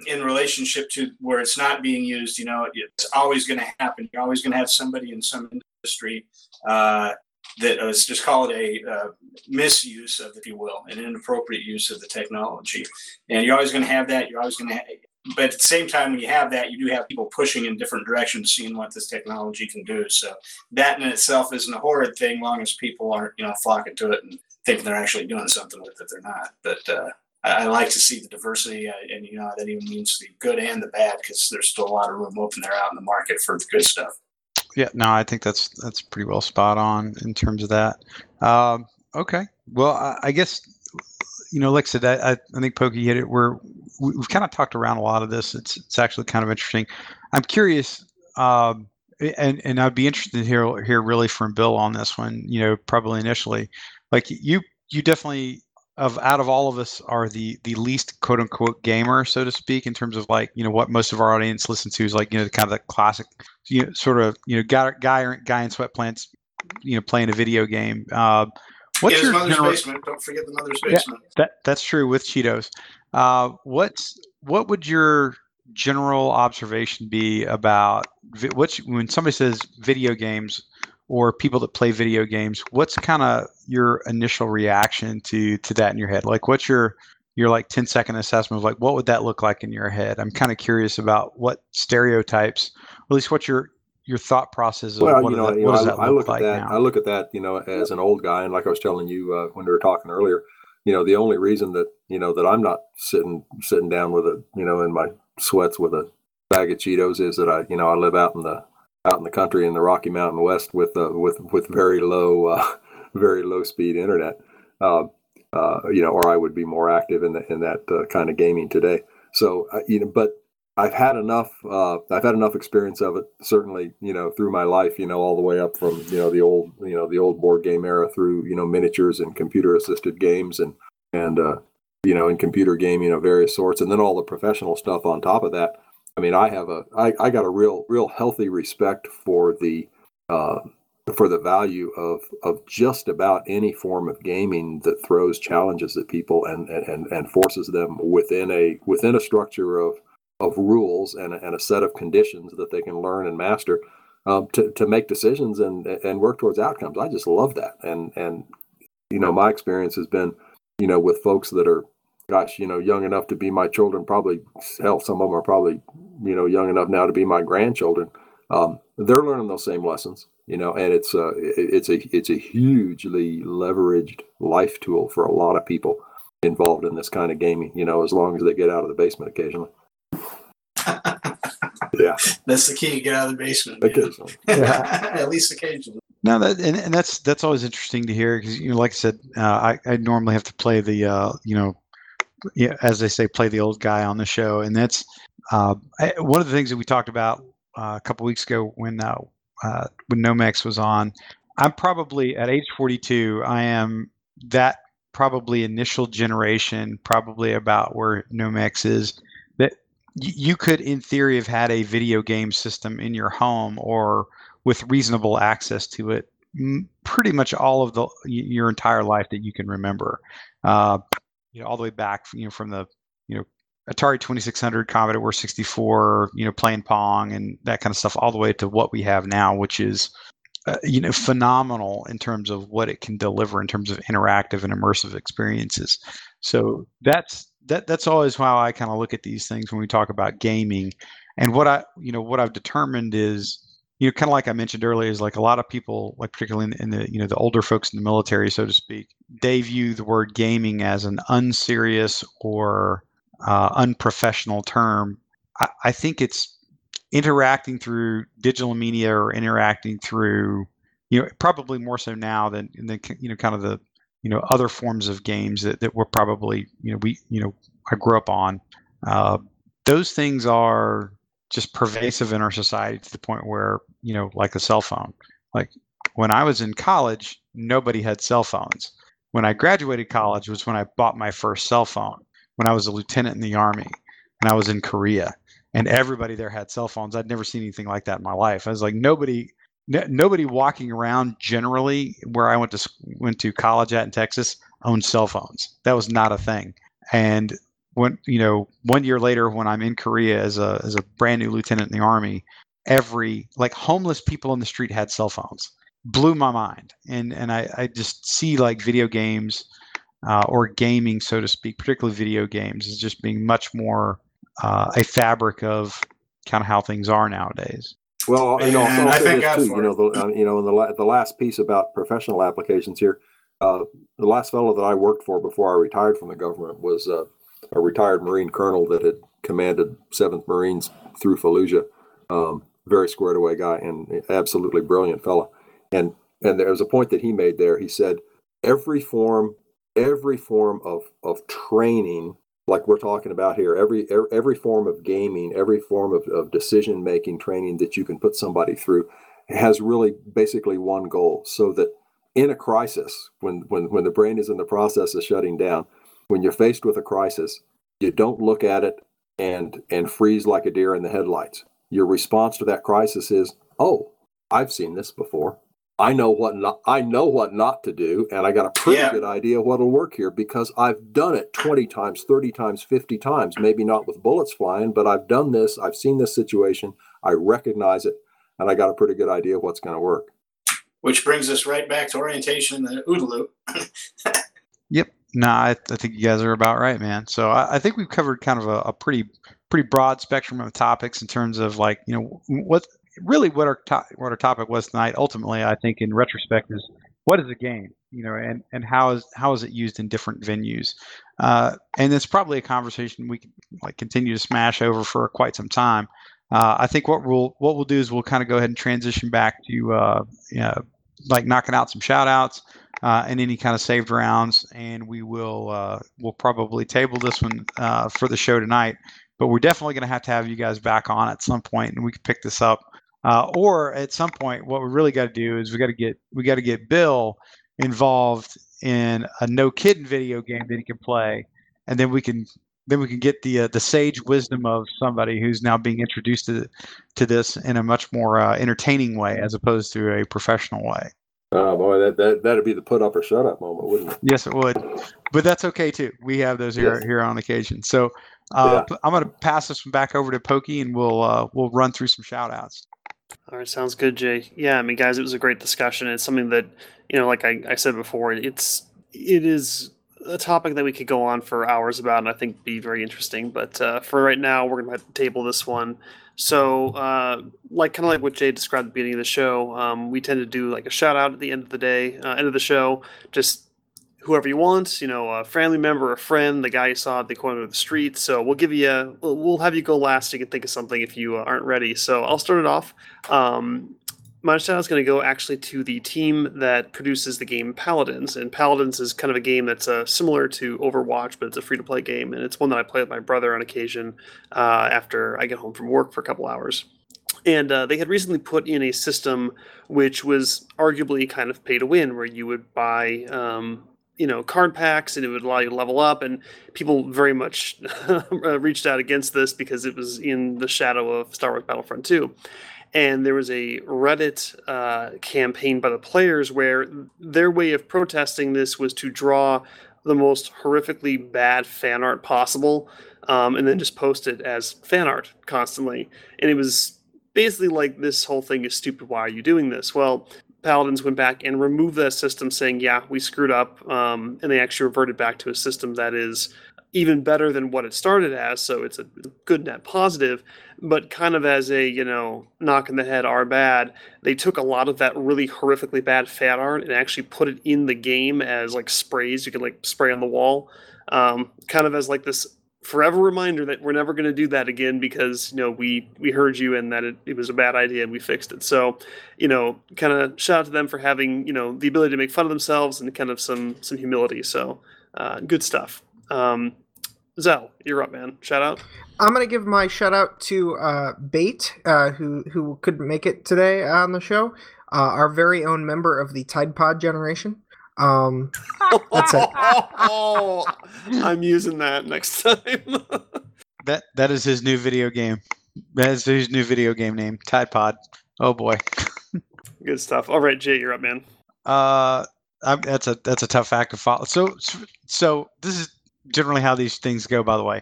in relationship to where it's not being used, you know, it's always going to happen. You're always going to have somebody in some industry uh, that uh, let's just call it a uh, misuse of, if you will, an inappropriate use of the technology. And you're always going to have that. You're always going to have But at the same time, when you have that, you do have people pushing in different directions, seeing what this technology can do. So that in itself isn't a horrid thing, long as people aren't, you know, flocking to it and thinking they're actually doing something with it. They're not. But uh, I, I like to see the diversity, uh, and you know, that even means the good and the bad, because there's still a lot of room open there out in the market for the good stuff. Yeah, no, I think that's that's pretty well spot on in terms of that. Um, okay, well, I, I guess you know, like I said, I, I think Pokey hit it where we've kind of talked around a lot of this. It's it's actually kind of interesting. I'm curious, um, and and I'd be interested to hear hear really from Bill on this one. You know, probably initially, like you you definitely of out of all of us are the the least quote unquote gamer, so to speak, in terms of like you know what most of our audience listens to is like you know the kind of the classic you know sort of you know guy guy guy in sweatpants, you know, playing a video game. Uh, What's yeah, your mother's general, basement? Don't forget the mother's basement. Yeah, that that's true with Cheetos. Uh, what's what would your general observation be about what's when somebody says video games or people that play video games? What's kind of your initial reaction to to that in your head? Like, what's your your like ten second assessment of like what would that look like in your head? I'm kind of curious about what stereotypes, or at least what your your thought process of well, what, you know, that, you what know, does that I, look, I look like at that, now? I look at that, you know, as an old guy. And like I was telling you uh, when we were talking earlier, you know, the only reason that, you know, that I'm not sitting sitting down with a, you know, in my sweats with a bag of Cheetos is that I, you know, I live out in the out in the country in the Rocky Mountain West with uh, with with very low, uh, very low speed internet, uh, uh, you know, or I would be more active in, the, in that uh, kind of gaming today. So, uh, you know, but I've had enough. Uh, I've had enough experience of it. Certainly, you know, through my life, you know, all the way up from you know the old, you know, the old board game era through you know miniatures and computer-assisted games and and uh, you know, in computer game, you know, various sorts, and then all the professional stuff on top of that. I mean, I have a, I, I got a real, real healthy respect for the uh, for the value of of just about any form of gaming that throws challenges at people and and and forces them within a within a structure of of rules and, and a set of conditions that they can learn and master um, to, to make decisions and, and work towards outcomes. I just love that. And, and, you know, my experience has been, you know, with folks that are, gosh, you know, young enough to be my children, probably, hell, some of them are probably, you know, young enough now to be my grandchildren. Um, they're learning those same lessons, you know, and it's a, it's a, it's a hugely leveraged life tool for a lot of people involved in this kind of gaming, you know, as long as they get out of the basement occasionally. Yeah, that's the key. Get out of the basement. Yeah. At least occasionally. No, that and, and that's that's always interesting to hear because you know, like I said, uh, I I normally have to play the uh, you know, yeah, as they say, play the old guy on the show, and that's uh, I, one of the things that we talked about uh, a couple weeks ago when uh, uh, when Nomex was on. I'm probably at age forty-two. I am that probably initial generation, probably about where Nomex is. You could, in theory, have had a video game system in your home or with reasonable access to it pretty much all of the your entire life that you can remember, uh, you know, all the way back you know, from the you know Atari twenty-six hundred, Commodore sixty-four, you know, playing Pong and that kind of stuff, all the way to what we have now, which is uh, you know phenomenal in terms of what it can deliver in terms of interactive and immersive experiences. So that's. That that's always how I kind of look at these things when we talk about gaming, and what I you know what I've determined is you know kind of like I mentioned earlier is like a lot of people like particularly in the, in the you know the older folks in the military, so to speak, they view the word gaming as an unserious or uh, unprofessional term. I, I think it's interacting through digital media or interacting through you know probably more so now than than you know kind of the you know, other forms of games that, that we're probably, you know, we, you know, I grew up on. Uh, those things are just pervasive in our society to the point where, you know, like the cell phone. Like when I was in college, nobody had cell phones. When I graduated college was when I bought my first cell phone, when I was a lieutenant in the Army, and I was in Korea, and everybody there had cell phones. I'd never seen anything like that in my life. I was like, nobody... Nobody walking around generally where I went to went to college at in Texas owned cell phones. That was not a thing. And when you know, one year later, when I'm in Korea as a as a brand new lieutenant in the Army, every like homeless people on the street had cell phones. Blew my mind. And and I, I just see like video games uh, or gaming, so to speak, particularly video games, as just being much more uh, a fabric of kind of how things are nowadays. Well, you know, and I think too, you know, the, you know, the the last piece about professional applications here. Uh, the last fellow that I worked for before I retired from the government was uh, a retired Marine colonel that had commanded seventh Marines through Fallujah. Um, very squared away guy and absolutely brilliant fellow. And and there was a point that he made there. He said every form every form of, of training, like we're talking about here, every every form of gaming, every form of, of decision-making training that you can put somebody through has really basically one goal, so that in a crisis, when, when, when the brain is in the process of shutting down, when you're faced with a crisis, you don't look at it and and freeze like a deer in the headlights. Your response to that crisis is, oh, I've seen this before. I know what not, I know what not to do, and I got a pretty yeah. good idea what'll work here because I've done it twenty times, thirty times, fifty times, maybe not with bullets flying, but I've done this. I've seen this situation. I recognize it, and I got a pretty good idea what's going to work. Which brings us right back to orientation and the OODA loop. Yep. No, I, th- I think you guys are about right, man. So I, I think we've covered kind of a, a pretty pretty broad spectrum of topics in terms of like, you know, what really what our to- what our topic was tonight. Ultimately, I think in retrospect is what is a game, you know, and, and how is how is it used in different venues? Uh, and it's probably a conversation we can like continue to smash over for quite some time. Uh, I think what we'll what we'll do is we'll kind of go ahead and transition back to uh, you know, like knocking out some shout outs. Uh, and any kind of saved rounds, and we will uh, we'll probably table this one uh, for the show tonight. But we're definitely going to have to have you guys back on at some point, and we can pick this up. Uh, or at some point, what we really got to do is we got to get we got to get Bill involved in a no kidding video game that he can play, and then we can then we can get the uh, the sage wisdom of somebody who's now being introduced to to this in a much more uh, entertaining way as opposed to a professional way. Oh boy, that that that'd be the put up or shut up moment, wouldn't it? Yes, it would. But that's okay too. We have those here yes. here on occasion. So uh, yeah. I'm going to pass this one back over to Pokey, and we'll uh, we'll run through some shout outs. All right, sounds good, Jay. Yeah, I mean, guys, it was a great discussion. It's something that, you know, like I, I said before, it's it is a topic that we could go on for hours about, and I think be very interesting. But uh, for right now, we're going to have to table this one. So, uh, like kind of like what Jay described at the beginning of the show, um, we tend to do like a shout out at the end of the day, uh, end of the show. Just whoever you want, you know, a family member, a friend, the guy you saw at the corner of the street. So we'll give you, a, we'll have you go last. You can think of something if you aren't ready. So I'll start it off. Um, my shout out is going to go actually to the team that produces the game Paladins, and Paladins is kind of a game that's uh, similar to Overwatch, but it's a free-to-play game, and it's one that I play with my brother on occasion uh, after I get home from work for a couple hours. And uh, they had recently put in a system which was arguably kind of pay-to-win, where you would buy um, you know, card packs, and it would allow you to level up, and people very much reached out against this because it was in the shadow of Star Wars Battlefront two. And there was a Reddit uh, campaign by the players where their way of protesting this was to draw the most horrifically bad fan art possible, um, and then just post it as fan art constantly. And it was basically like, this whole thing is stupid. Why are you doing this? Well, Paladins went back and removed that system, saying, yeah, we screwed up. Um, and they actually reverted back to a system that is even better than what it started as, so it's a good net positive, but kind of as a, you know, knock in the head, our bad, they took a lot of that really horrifically bad fan art and actually put it in the game as, like, sprays you can, like, spray on the wall, um, kind of as, like, this forever reminder that we're never going to do that again because, you know, we, we heard you and that it, it was a bad idea and we fixed it. So, you know, kind of shout out to them for having, you know, the ability to make fun of themselves and kind of some, some humility, so uh, good stuff. Um, Zell, you're up, man. Shout out. I'm going to give my shout out to uh, Bait, uh, who, who couldn't make it today on the show. Uh, our very own member of the Tide Pod generation. Um, that's it. Oh, I'm using that next time. that That is his new video game. That is his new video game name, Tide Pod. Oh, boy. Good stuff. All right, Jay, you're up, man. Uh, I'm, that's a that's a tough act to follow. So, So this is generally how these things go, by the way.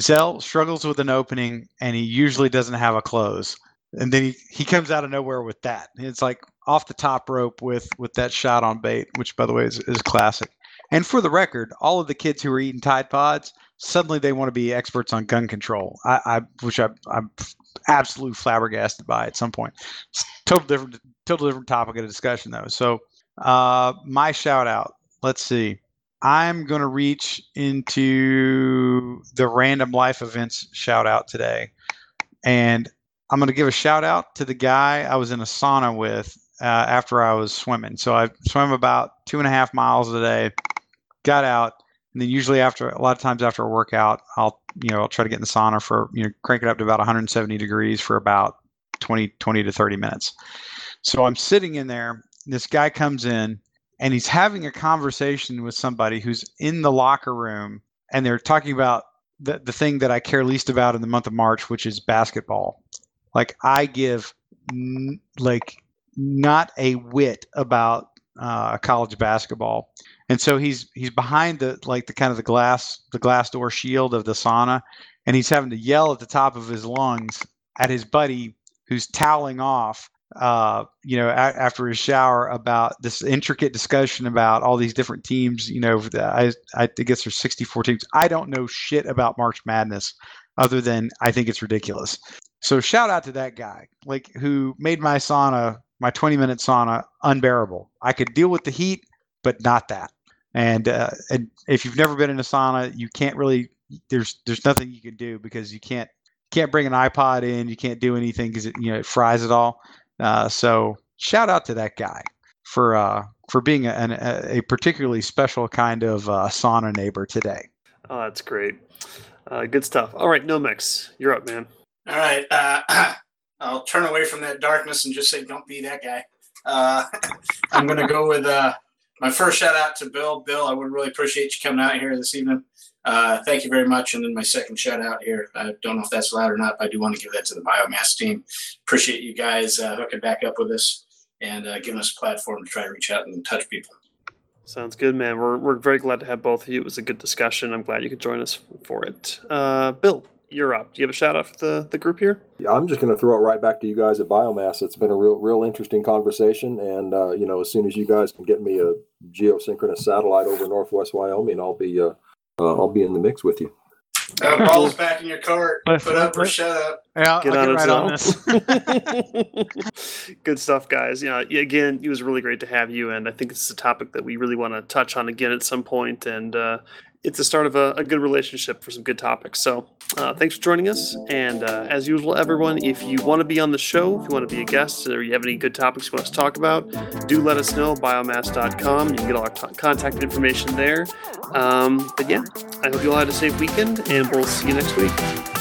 Zell struggles with an opening, and he usually doesn't have a close. And then he, he comes out of nowhere with that. It's like off the top rope with, with that shot on Bait, which, by the way, is, is classic. And for the record, all of the kids who are eating Tide Pods, suddenly they want to be experts on gun control, I, I which I, I'm absolutely flabbergasted by at some point. It's a total different, total different topic of discussion, though. So uh, my shout-out, let's see. I'm going to reach into the random life events shout out today. And I'm going to give a shout out to the guy I was in a sauna with uh, after I was swimming. So I swam about two and a half miles a day, got out. And then usually after a lot of times after a workout, I'll, you know, I'll try to get in the sauna for, you know, crank it up to about one hundred seventy degrees for about twenty to thirty minutes. So I'm sitting in there. This guy comes in and he's having a conversation with somebody who's in the locker room, and they're talking about the, the thing that I care least about in the month of March, which is basketball. Like I give n- like not a whit about uh, college basketball. And so he's he's behind the like the kind of the glass the glass door shield of the sauna, and he's having to yell at the top of his lungs at his buddy who's toweling off, uh, you know, a- after his shower, about this intricate discussion about all these different teams. You know, the, I I guess there's sixty-four teams. I don't know shit about March Madness, other than I think it's ridiculous. So shout out to that guy, like who made my sauna, my twenty minute sauna, unbearable. I could deal with the heat, but not that. And, uh, and if you've never been in a sauna, you can't really, there's, there's nothing you can do, because you can't, can't bring an iPod in. You can't do anything because it, you know, it fries it all. Uh, so shout out to that guy for, uh, for being a, an, a particularly special kind of uh, sauna neighbor today. Oh, that's great. Uh, good stuff. All right. Nomex, you're up, man. All right. Uh, I'll turn away from that darkness and just say, don't be that guy. Uh, I'm going to go with, uh, my first shout out to Bill. Bill, I would really appreciate you coming out here this evening. Uh, thank you very much. And then my second shout out here, I don't know if that's loud or not, but I do want to give that to the biomass team. Appreciate you guys uh, hooking back up with us and uh, giving us a platform to try to reach out and touch people. Sounds good, man. We're we're very glad to have both of you. It was a good discussion. I'm glad you could join us for it. Uh, Bill, you're up. Do you have a shout out for the, the group here? Yeah, I'm just going to throw it right back to you guys at Biomass. It's been a real, real interesting conversation. And, uh, you know, as soon as you guys can get me a geosynchronous satellite over Northwest Wyoming, I'll be uh, uh, I'll be in the mix with you. Uh, Ball's back in your cart. Put up or shut up. Yeah, get on, right on this. Good stuff, guys. Yeah, again, it was really great to have you, and I think this is a topic that we really want to touch on again at some point, and uh, it's the start of a, a good relationship for some good topics. So uh, thanks for joining us, and uh, as usual, everyone, if you want to be on the show, if you want to be a guest, or you have any good topics you want us to talk about, do let us know, biomass dot com. You can get all our t- contact information there. Um, but yeah, I hope you all had a safe weekend, and we'll see you next week.